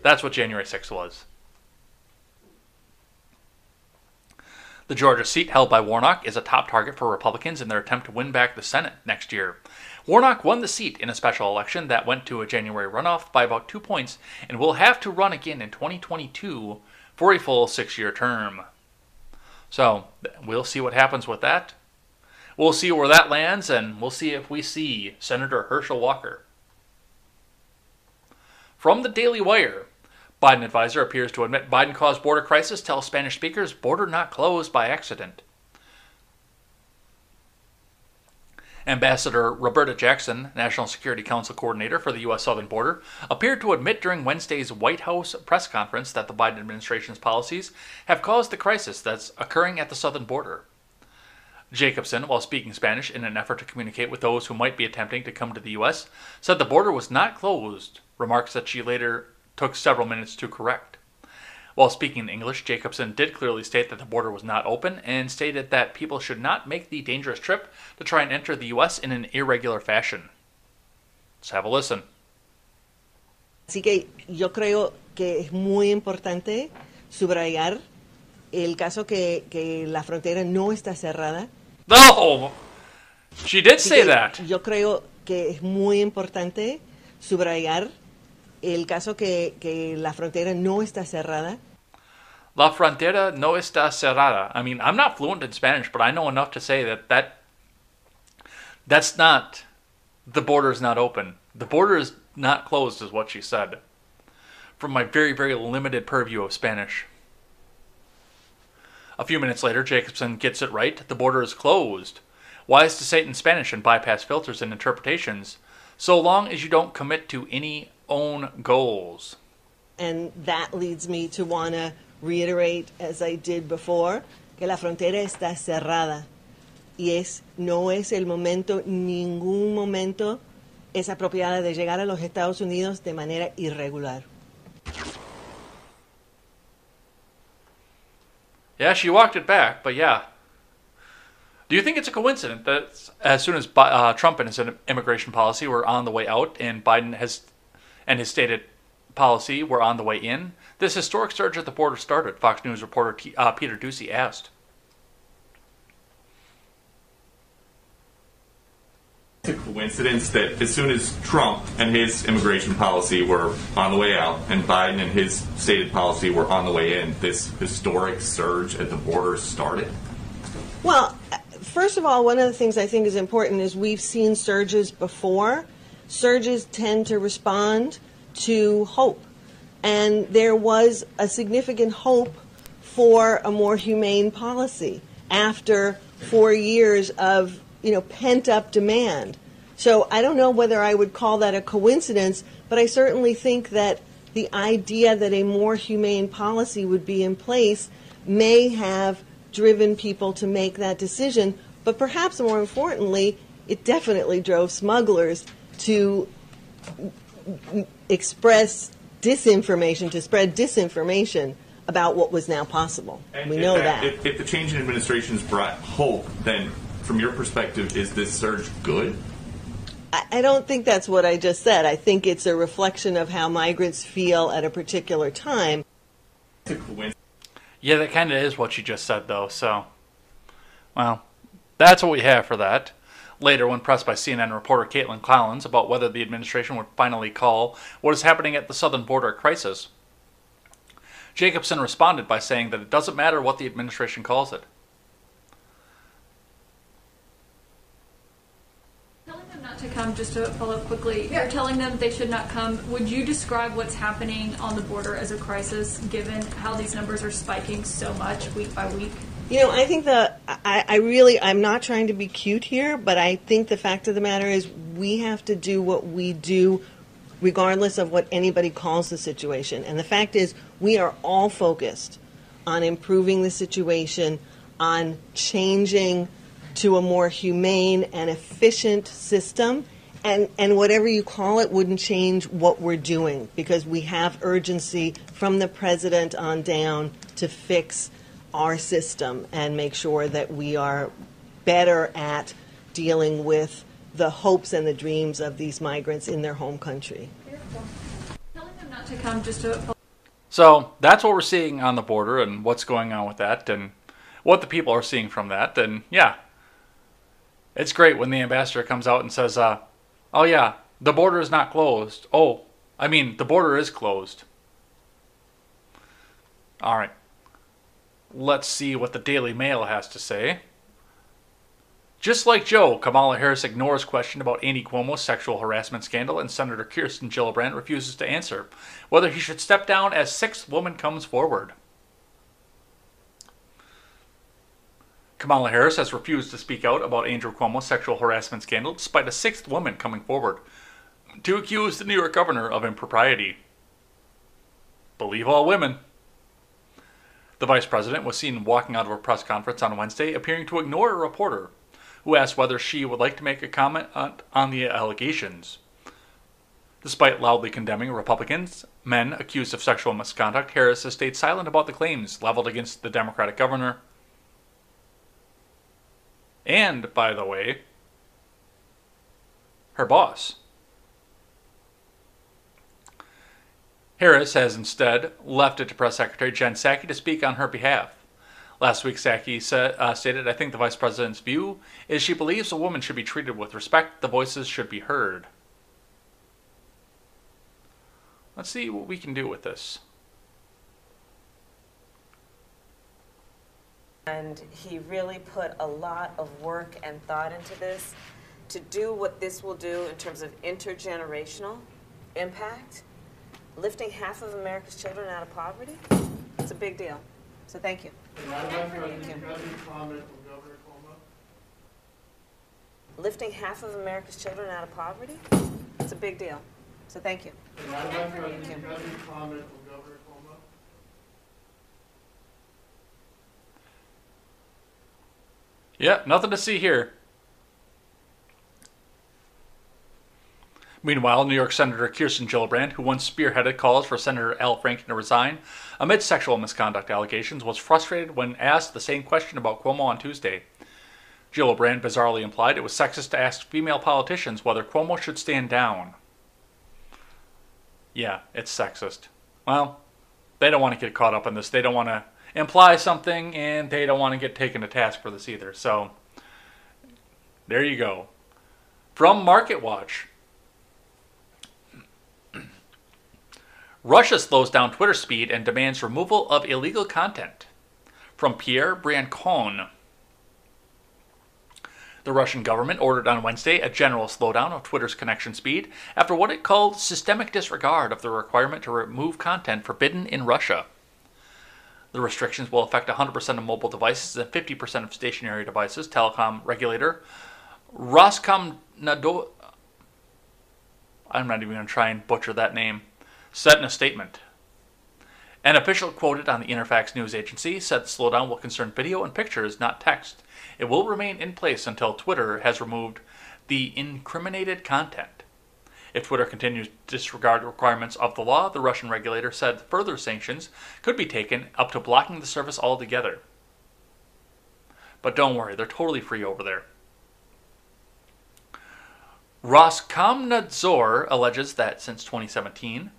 That's what January 6th was. The Georgia seat held by Warnock is a top target for Republicans in their attempt to win back the Senate next year. Warnock won the seat in a special election that went to a January runoff by about 2 points and will have to run again in 2022 for a full 6-year term. So we'll see what happens with that. We'll see where that lands, and we'll see if we see Senator Herschel Walker. From the Daily Wire. Biden advisor appears to admit Biden caused border crisis, tells Spanish speakers border not closed by accident. Ambassador Roberta Jackson, National Security Council coordinator for the U.S. southern border, appeared to admit during Wednesday's White House press conference that the Biden administration's policies have caused the crisis that's occurring at the southern border. Jacobson, while speaking Spanish in an effort to communicate with those who might be attempting to come to the U.S., said the border was not closed, remarks that she later took several minutes to correct. While speaking in English, Jacobson did clearly state that the border was not open and stated that people should not make the dangerous trip to try and enter the U.S. in an irregular fashion. Let's have a listen. Así que yo creo que es muy importante subrayar el caso que la frontera no está cerrada. No! She did say that. Yo creo que es muy importante subrayar el caso que la frontera no está cerrada. La frontera no está cerrada. I mean, I'm not fluent in Spanish, but I know enough to say that's not, the border is not open. The border is not closed is what she said. From my very, very limited purview of Spanish. A few minutes later, Jacobson gets it right. The border is closed. Wise to say it in Spanish and bypass filters and interpretations, so long as you don't commit to any own goals. And that leads me to want to reiterate, as I did before, que la frontera está cerrada. Y no es el momento, ningún momento es apropiada de llegar a los Estados Unidos de manera irregular. Yeah, she walked it back, but yeah. Do you think it's a coincidence that as soon as Trump and his immigration policy were on the way out and Biden and his stated policy were on the way in, this historic surge at the border started, Fox News reporter Peter Ducey asked. It's a coincidence that as soon as Trump and his immigration policy were on the way out and Biden and his stated policy were on the way in, this historic surge at the border started? Well, first of all, one of the things I think is important is we've seen surges before. Surges tend to respond to hope. And there was a significant hope for a more humane policy after 4 years of pent-up demand. So I don't know whether I would call that a coincidence, but I certainly think that the idea that a more humane policy would be in place may have driven people to make that decision. But perhaps more importantly, it definitely drove smugglers to spread disinformation about what was now possible. And we know that. If the change in administrations brought hope, then from your perspective, is this surge good? I don't think that's what I just said. I think it's a reflection of how migrants feel at a particular time. Yeah, that kind of is what you just said, though. So, well, that's what we have for that. Later, when pressed by CNN reporter Caitlin Collins about whether the administration would finally call what is happening at the southern border a crisis, Jacobson responded by saying that it doesn't matter what the administration calls it. To come, just to follow up quickly, yeah. You're telling them they should not come. Would you describe what's happening on the border as a crisis, given how these numbers are spiking so much week by week? I think I'm not trying to be cute here, but I think the fact of the matter is we have to do what we do regardless of what anybody calls the situation. And the fact is we are all focused on improving the situation, on changing to a more humane and efficient system, and whatever you call it wouldn't change what we're doing, because we have urgency from the president on down to fix our system and make sure that we are better at dealing with the hopes and the dreams of these migrants in their home country. Telling them not to come just to... So that's what we're seeing on the border and what's going on with that and what the people are seeing from that, and yeah. It's great when the ambassador comes out and says, oh yeah, the border is not closed. Oh, I mean, the border is closed. All right. Let's see what the Daily Mail has to say. Just like Joe, Kamala Harris ignores question about Andy Cuomo's sexual harassment scandal, and Senator Kirsten Gillibrand refuses to answer whether he should step down as sixth woman comes forward. Kamala Harris has refused to speak out about Andrew Cuomo's sexual harassment scandal, despite a sixth woman coming forward to accuse the New York governor of impropriety. Believe all women. The vice president was seen walking out of a press conference on Wednesday, appearing to ignore a reporter who asked whether she would like to make a comment on the allegations. Despite loudly condemning Republicans, men accused of sexual misconduct, Harris has stayed silent about the claims leveled against the Democratic governor. And, by the way, her boss. Harris has instead left it to Press Secretary Jen Psaki to speak on her behalf. Last week, Psaki stated, I think the vice president's view is she believes a woman should be treated with respect, the voices should be heard. Let's see what we can do with this. And he really put a lot of work and thought into this to do what this will do in terms of intergenerational impact, lifting half of America's children out of poverty. It's a big deal. So thank you. Lifting half of America's children out of poverty. It's a big deal. So thank you. Thank you. Yeah, nothing to see here. Meanwhile, New York Senator Kirsten Gillibrand, who once spearheaded calls for Senator Al Franken to resign amid sexual misconduct allegations, was frustrated when asked the same question about Cuomo on Tuesday. Gillibrand bizarrely implied it was sexist to ask female politicians whether Cuomo should stand down. Yeah, it's sexist. Well, they don't want to get caught up in this. They don't want to imply something, and they don't want to get taken to task for this either. So, there you go. From MarketWatch. Russia slows down Twitter speed and demands removal of illegal content. From Pierre Brancon. The Russian government ordered on Wednesday a general slowdown of Twitter's connection speed after what it called systemic disregard of the requirement to remove content forbidden in Russia. The restrictions will affect 100% of mobile devices and 50% of stationary devices, telecom regulator Roskomnadzor, I'm not even going to try and butcher that name, said in a statement. An official quoted on the Interfax news agency said the slowdown will concern video and pictures, not text. It will remain in place until Twitter has removed the incriminated content. If Twitter continues to disregard requirements of the law, the Russian regulator said further sanctions could be taken, up to blocking the service altogether. But don't worry, they're totally free over there. Roskomnadzor alleges that since 2017,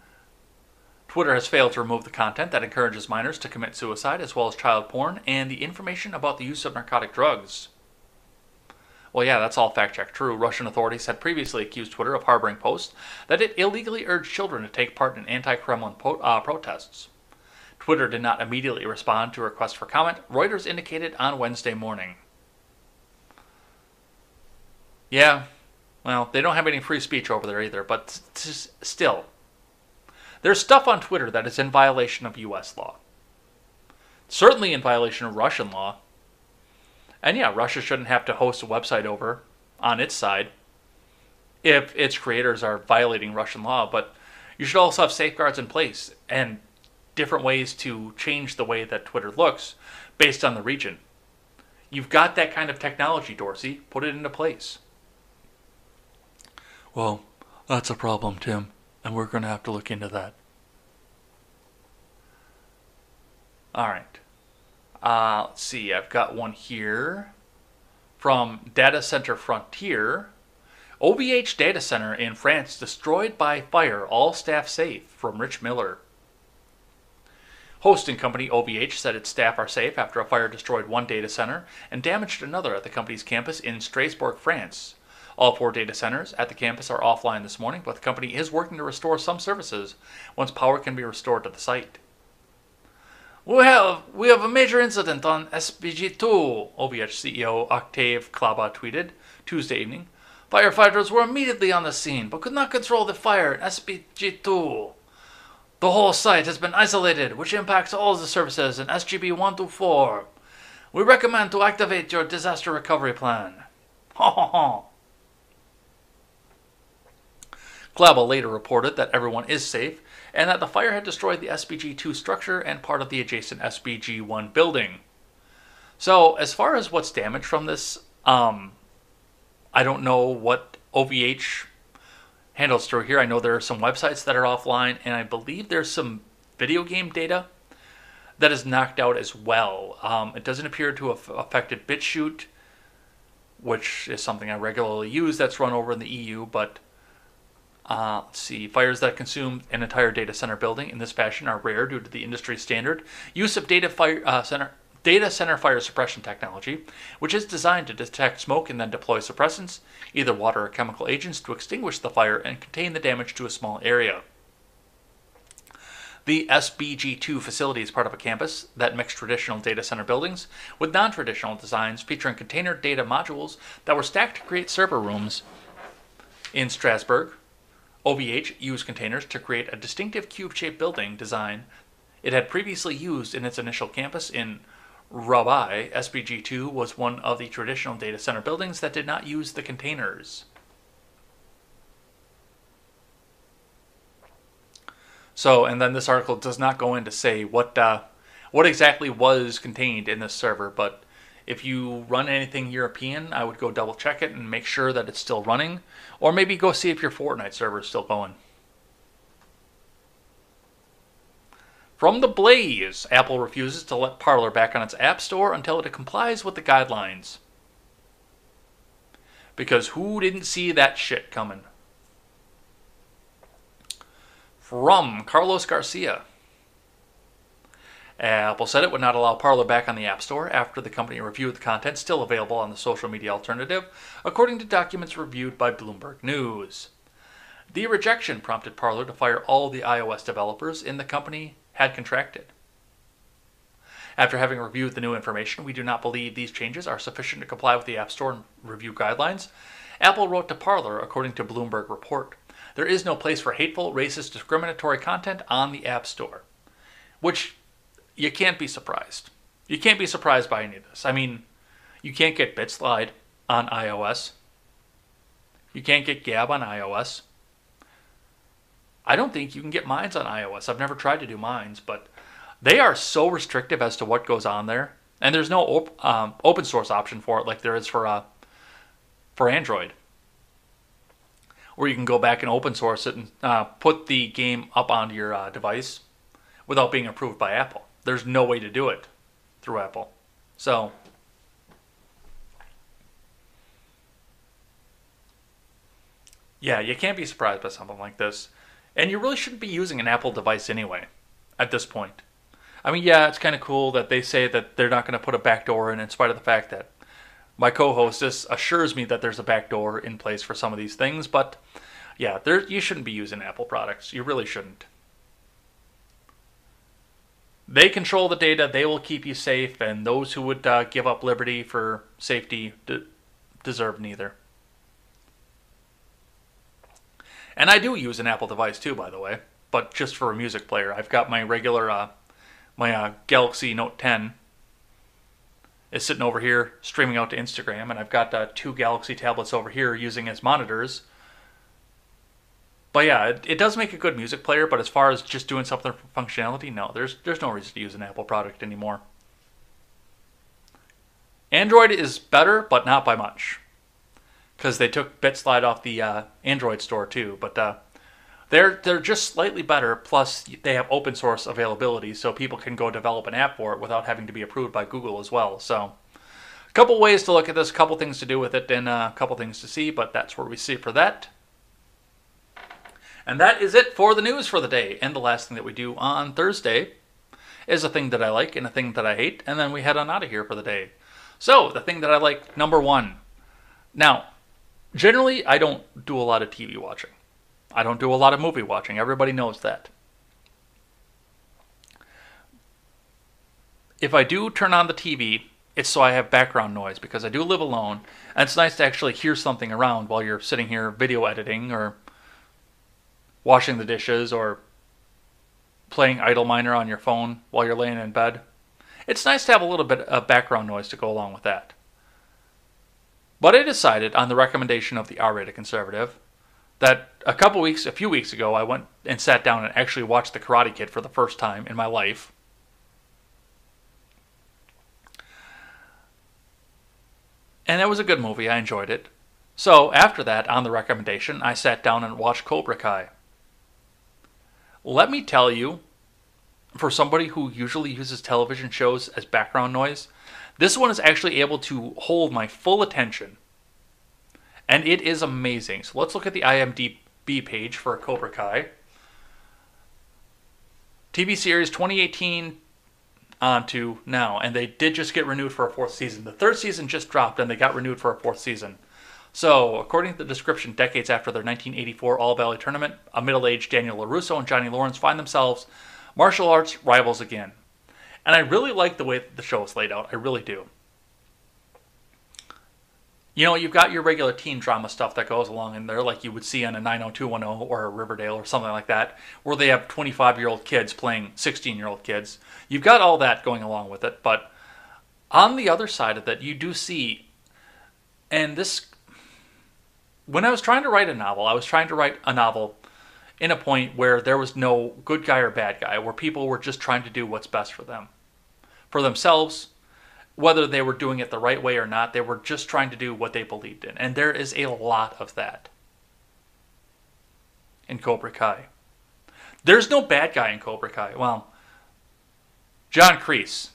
Twitter has failed to remove the content that encourages minors to commit suicide, as well as child porn, and the information about the use of narcotic drugs. Well, yeah, that's all fact-checked true. Russian authorities had previously accused Twitter of harboring posts that it illegally urged children to take part in anti-Kremlin protests. Twitter did not immediately respond to requests for comment, Reuters indicated on Wednesday morning. Yeah, well, they don't have any free speech over there either, but still. There's stuff on Twitter that is in violation of U.S. law. Certainly in violation of Russian law. And yeah, Russia shouldn't have to host a website over on its side if its creators are violating Russian law. But you should also have safeguards in place and different ways to change the way that Twitter looks based on the region. You've got that kind of technology, Dorsey. Put it into place. Well, that's a problem, Tim. And we're going to have to look into that. All right. Let's see, I've got one here from Data Center Frontier. OVH data center in France destroyed by fire, all staff safe, from Rich Miller. Hosting company OVH said its staff are safe after a fire destroyed one data center and damaged another at the company's campus in Strasbourg, France. All four data centers at the campus are offline this morning, but the company is working to restore some services once power can be restored to the site. We have a major incident on SPG2, OVH CEO Octave Klaba tweeted Tuesday evening. Firefighters were immediately on the scene, but could not control the fire in SPG2. The whole site has been isolated, which impacts all the services in SGB124. We recommend to activate your disaster recovery plan. Ha ha ha. Klaba later reported that everyone is safe, and that the fire had destroyed the SBG2 structure and part of the adjacent SBG1 building. So, as far as what's damaged from this, I don't know what OVH handles through here. I know there are some websites that are offline, and I believe there's some video game data that is knocked out as well. It doesn't appear to have affected BitChute, which is something I regularly use that's run over in the EU, but... let's see, fires that consume an entire data center building in this fashion are rare due to the industry standard use of data center fire suppression technology, which is designed to detect smoke and then deploy suppressants, either water or chemical agents, to extinguish the fire and contain the damage to a small area. The SBG2 facility is part of a campus that mixed traditional data center buildings with non-traditional designs featuring container data modules that were stacked to create server rooms in Strasbourg. OVH used containers to create a distinctive cube-shaped building design it had previously used in its initial campus in Rabai. SBG2 was one of the traditional data center buildings that did not use the containers. So, and then this article does not go in to say what exactly was contained in this server, but if you run anything European, I would go double check it and make sure that it's still running, or maybe go see if your Fortnite server is still going. From the Blaze, Apple refuses to let Parler back on its App Store until it complies with the guidelines. Because who didn't see that shit coming? From Carlos Garcia. Apple said it would not allow Parler back on the App Store after the company reviewed the content still available on the social media alternative, according to documents reviewed by Bloomberg News. The rejection prompted Parler to fire all the iOS developers in the company had contracted. After having reviewed the new information, we do not believe these changes are sufficient to comply with the App Store review guidelines, Apple wrote to Parler, according to Bloomberg Report. There is no place for hateful, racist, discriminatory content on the App Store. Which, you can't be surprised. You can't be surprised by any of this. I mean, you can't get BitSlide on iOS. You can't get Gab on iOS. I don't think you can get Minds on iOS. I've never tried to do Minds, but they are so restrictive as to what goes on there. And there's no open source option for it like there is for Android, where you can go back and open source it and put the game up onto your device without being approved by Apple. There's no way to do it through Apple. So, yeah, you can't be surprised by something like this. And you really shouldn't be using an Apple device anyway at this point. I mean, yeah, it's kind of cool that they say that they're not going to put a backdoor in spite of the fact that my co-hostess assures me that there's a backdoor in place for some of these things. But, yeah, you shouldn't be using Apple products. You really shouldn't. They control the data. They will keep you safe. And those who would give up liberty for safety deserve neither. And I do use an Apple device too, by the way, but just for a music player. I've got my regular, my Galaxy Note 10 is sitting over here streaming out to Instagram, and I've got two Galaxy tablets over here using as monitors. But yeah, it does make a good music player, but as far as just doing something for functionality, no, there's no reason to use an Apple product anymore. Android is better, but not by much. Because they took BitSlide off the Android store too, but they're just slightly better. Plus, they have open source availability, so people can go develop an app for it without having to be approved by Google as well. So, a couple ways to look at this, a couple things to do with it, and a couple things to see. But that's where we see for that. And that is it for the news for the day. And the last thing that we do on Thursday is a thing that I like and a thing that I hate, and then we head on out of here for the day. So, the thing that I like, number one. Now, generally, I don't do a lot of TV watching. I don't do a lot of movie watching. Everybody knows that. If I do turn on the TV, it's so I have background noise because I do live alone, and it's nice to actually hear something around while you're sitting here video editing or washing the dishes or playing Idle Miner on your phone while you're laying in bed. It's nice to have a little bit of background noise to go along with that. But I decided, on the recommendation of The R-Rated Conservative, that a few weeks ago, I went and sat down and actually watched The Karate Kid for the first time in my life. And it was a good movie. I enjoyed it. So, after that, on the recommendation, I sat down and watched Cobra Kai. Let me tell you, for somebody who usually uses television shows as background noise, this one is actually able to hold my full attention. And it is amazing. So let's look at the IMDb page for Cobra Kai. TV series 2018 on to now. And they did just get renewed for a fourth season. The third season just dropped and they got renewed for a fourth season. So, according to the description, decades after their 1984 All-Valley Tournament, a middle-aged Daniel LaRusso and Johnny Lawrence find themselves martial arts rivals again. And I really like the way that the show is laid out. I really do. You know, you've got your regular teen drama stuff that goes along in there, like you would see on a 90210 or a Riverdale or something like that, where they have 25-year-old kids playing 16-year-old kids. You've got all that going along with it. But on the other side of that, you do see, and this, when I was trying to write a novel, in a point where there was no good guy or bad guy, where people were just trying to do what's best for them, for themselves, whether they were doing it the right way or not. They were just trying to do what they believed in. And there is a lot of that in Cobra Kai. There's no bad guy in Cobra Kai. Well, John Kreese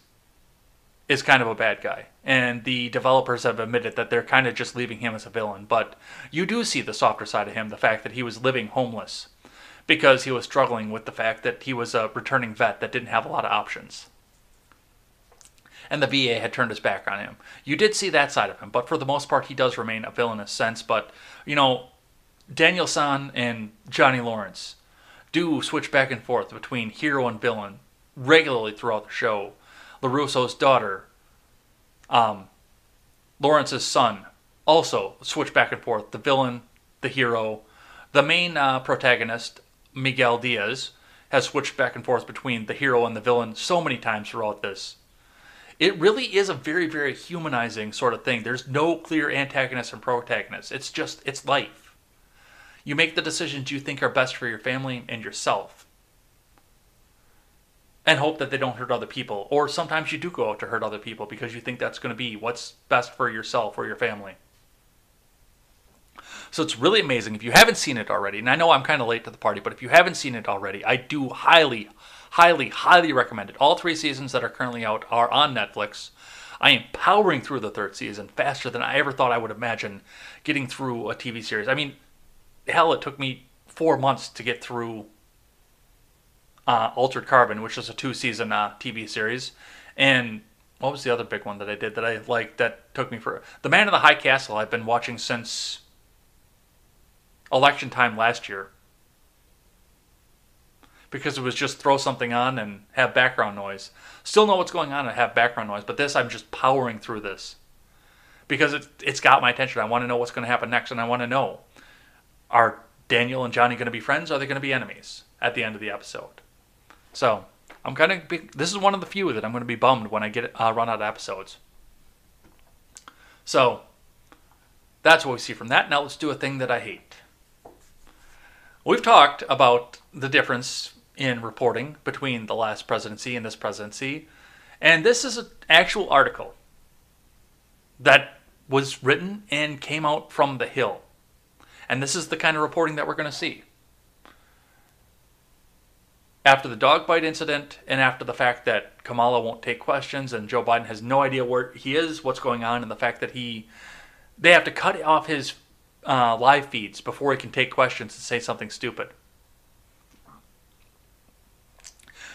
is kind of a bad guy, and the developers have admitted that they're kind of just leaving him as a villain. But you do see the softer side of him, the fact that he was living homeless because he was struggling with the fact that he was a returning vet that didn't have a lot of options, and the VA had turned his back on him. You did see that side of him, but for the most part, he does remain a villainous sense. But, you know, Daniel San and Johnny Lawrence do switch back and forth between hero and villain regularly throughout the show. LaRusso's daughter, Lawrence's son, also switch back and forth. The villain, the hero. The main protagonist, Miguel Diaz, has switched back and forth between the hero and the villain so many times throughout this. It really is a very, very humanizing sort of thing. There's no clear antagonist and protagonist. It's just, it's life. You make the decisions you think are best for your family and yourself, and hope that they don't hurt other people. Or sometimes you do go out to hurt other people because you think that's going to be what's best for yourself or your family. So it's really amazing. If you haven't seen it already, and I know I'm kind of late to the party, but if you haven't seen it already, I do highly, highly, highly recommend it. All three seasons that are currently out are on Netflix. I am powering through the third season faster than I ever thought I would imagine getting through a TV series. I mean, hell, it took me 4 months to get through Altered Carbon, which is a 2-season TV series. And what was the other big one that I did that I liked that took me for? The Man in the High Castle I've been watching since election time last year, because it was just throw something on and have background noise. Still know what's going on and have background noise, but this, I'm just powering through this because it's got my attention. I want to know what's going to happen next, and I want to know, are Daniel and Johnny going to be friends, or are they going to be enemies at the end of the episode? So I'm gonna be, this is one of the few that I'm going to be bummed when I get run out of episodes. So that's what we see from that. Now let's do a thing that I hate. We've talked about the difference in reporting between the last presidency and this presidency, and this is an actual article that was written and came out from The Hill. And this is the kind of reporting that we're going to see. After the dog bite incident, and after the fact that Kamala won't take questions, and Joe Biden has no idea where he is, what's going on, and the fact that they have to cut off his live feeds before he can take questions and say something stupid.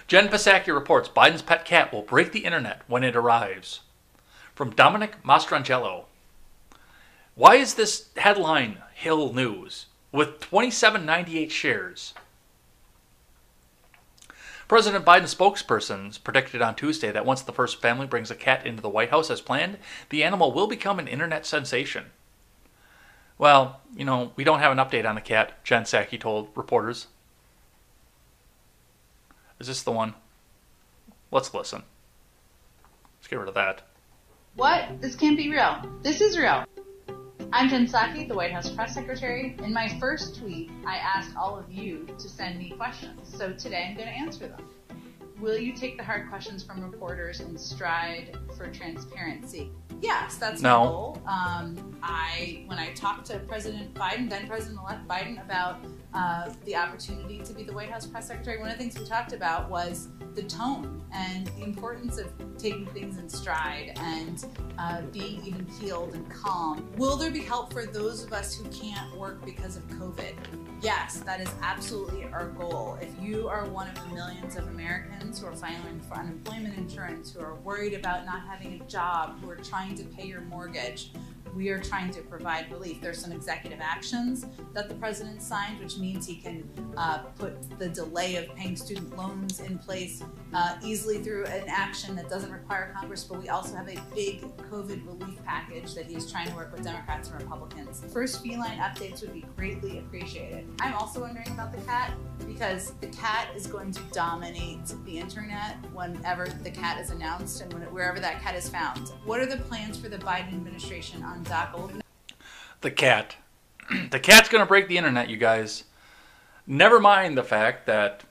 Jen Psaki reports Biden's pet cat will break the internet when it arrives. From Dominic Mastrangelo. Why is this headline Hill News with 2798 shares? President Biden's spokespersons predicted on Tuesday that once the first family brings a cat into the White House as planned, the animal will become an internet sensation. Well, you know, we don't have an update on the cat, Jen Psaki told reporters. Is this the one? Let's listen. Let's get rid of that. What? This can't be real. This is real. I'm Jen Psaki, the White House press secretary. In my first tweet, I asked all of you to send me questions, so today I'm going to answer them. Will you take the hard questions from reporters and stride for transparency? Yes, that's my goal. When I talked to President Biden, then President-elect Biden, about the opportunity to be the White House press secretary, one of the things we talked about was the tone and the importance of taking things in stride and being even keeled and calm. Will there be help for those of us who can't work because of COVID? Yes, that is absolutely our goal. If you are one of the millions of Americans who are filing for unemployment insurance, who are worried about not having a job, who are trying to pay your mortgage, we are trying to provide relief. There's some executive actions that the president signed, which means he can put the delay of paying student loans in place easily through an action that doesn't require Congress, but we also have a big COVID relief package that he's trying to work with Democrats and Republicans. First feline updates would be greatly appreciated. I'm also wondering about the cat, because the cat is going to dominate the internet whenever the cat is announced and wherever that cat is found. What are the plans for the Biden administration on The cat. The cat's going to break the internet, you guys. Never mind the fact that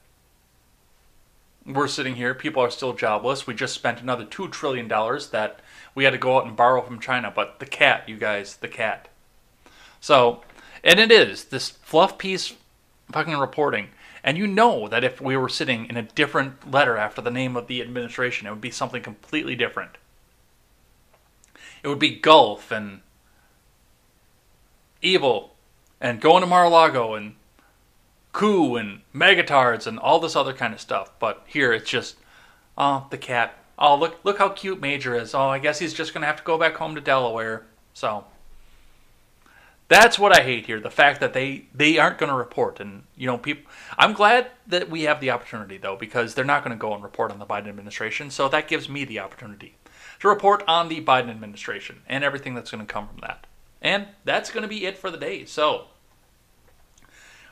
we're sitting here, people are still jobless. We just spent another $2 trillion that we had to go out and borrow from China. But the cat, you guys, the cat. So, and it is, this fluff piece fucking reporting. And you know that if we were sitting in a different letter after the name of the administration, it would be something completely different. It would be Gulf and Evil and Going to Mar-a-Lago and Coup and Megatards and all this other kind of stuff. But here it's just, oh, the cat. Oh, look how cute Major is. Oh, I guess he's just going to have to go back home to Delaware. So that's what I hate here, the fact that they aren't going to report. And, you know, people. I'm glad that we have the opportunity, though, because they're not going to go and report on the Biden administration. So that gives me the opportunity to report on the Biden administration and everything that's going to come from that. And that's going to be it for the day. So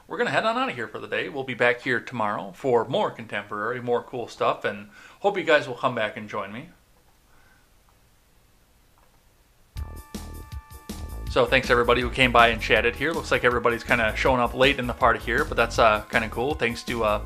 we're going to head on out of here for the day. We'll be back here tomorrow for more Contemporary, more cool stuff. And hope you guys will come back and join me. So thanks everybody who came by and chatted here. Looks like everybody's kind of showing up late in the party here, but that's kind of cool. Thanks to,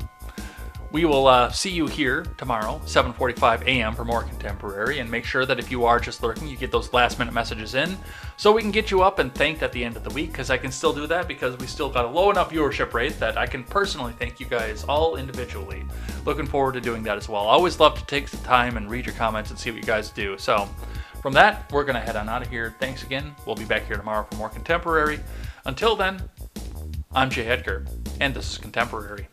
we will see you here tomorrow, 7:45 a.m. for more Contemporary. And make sure that if you are just lurking, you get those last minute messages in so we can get you up and thanked at the end of the week, because I can still do that because we still got a low enough viewership rate that I can personally thank you guys all individually. Looking forward to doing that as well. I always love to take the time and read your comments and see what you guys do. So from that, we're going to head on out of here. Thanks again. We'll be back here tomorrow for more Contemporary. Until then, I'm Jay Edgar, and this is Contemporary.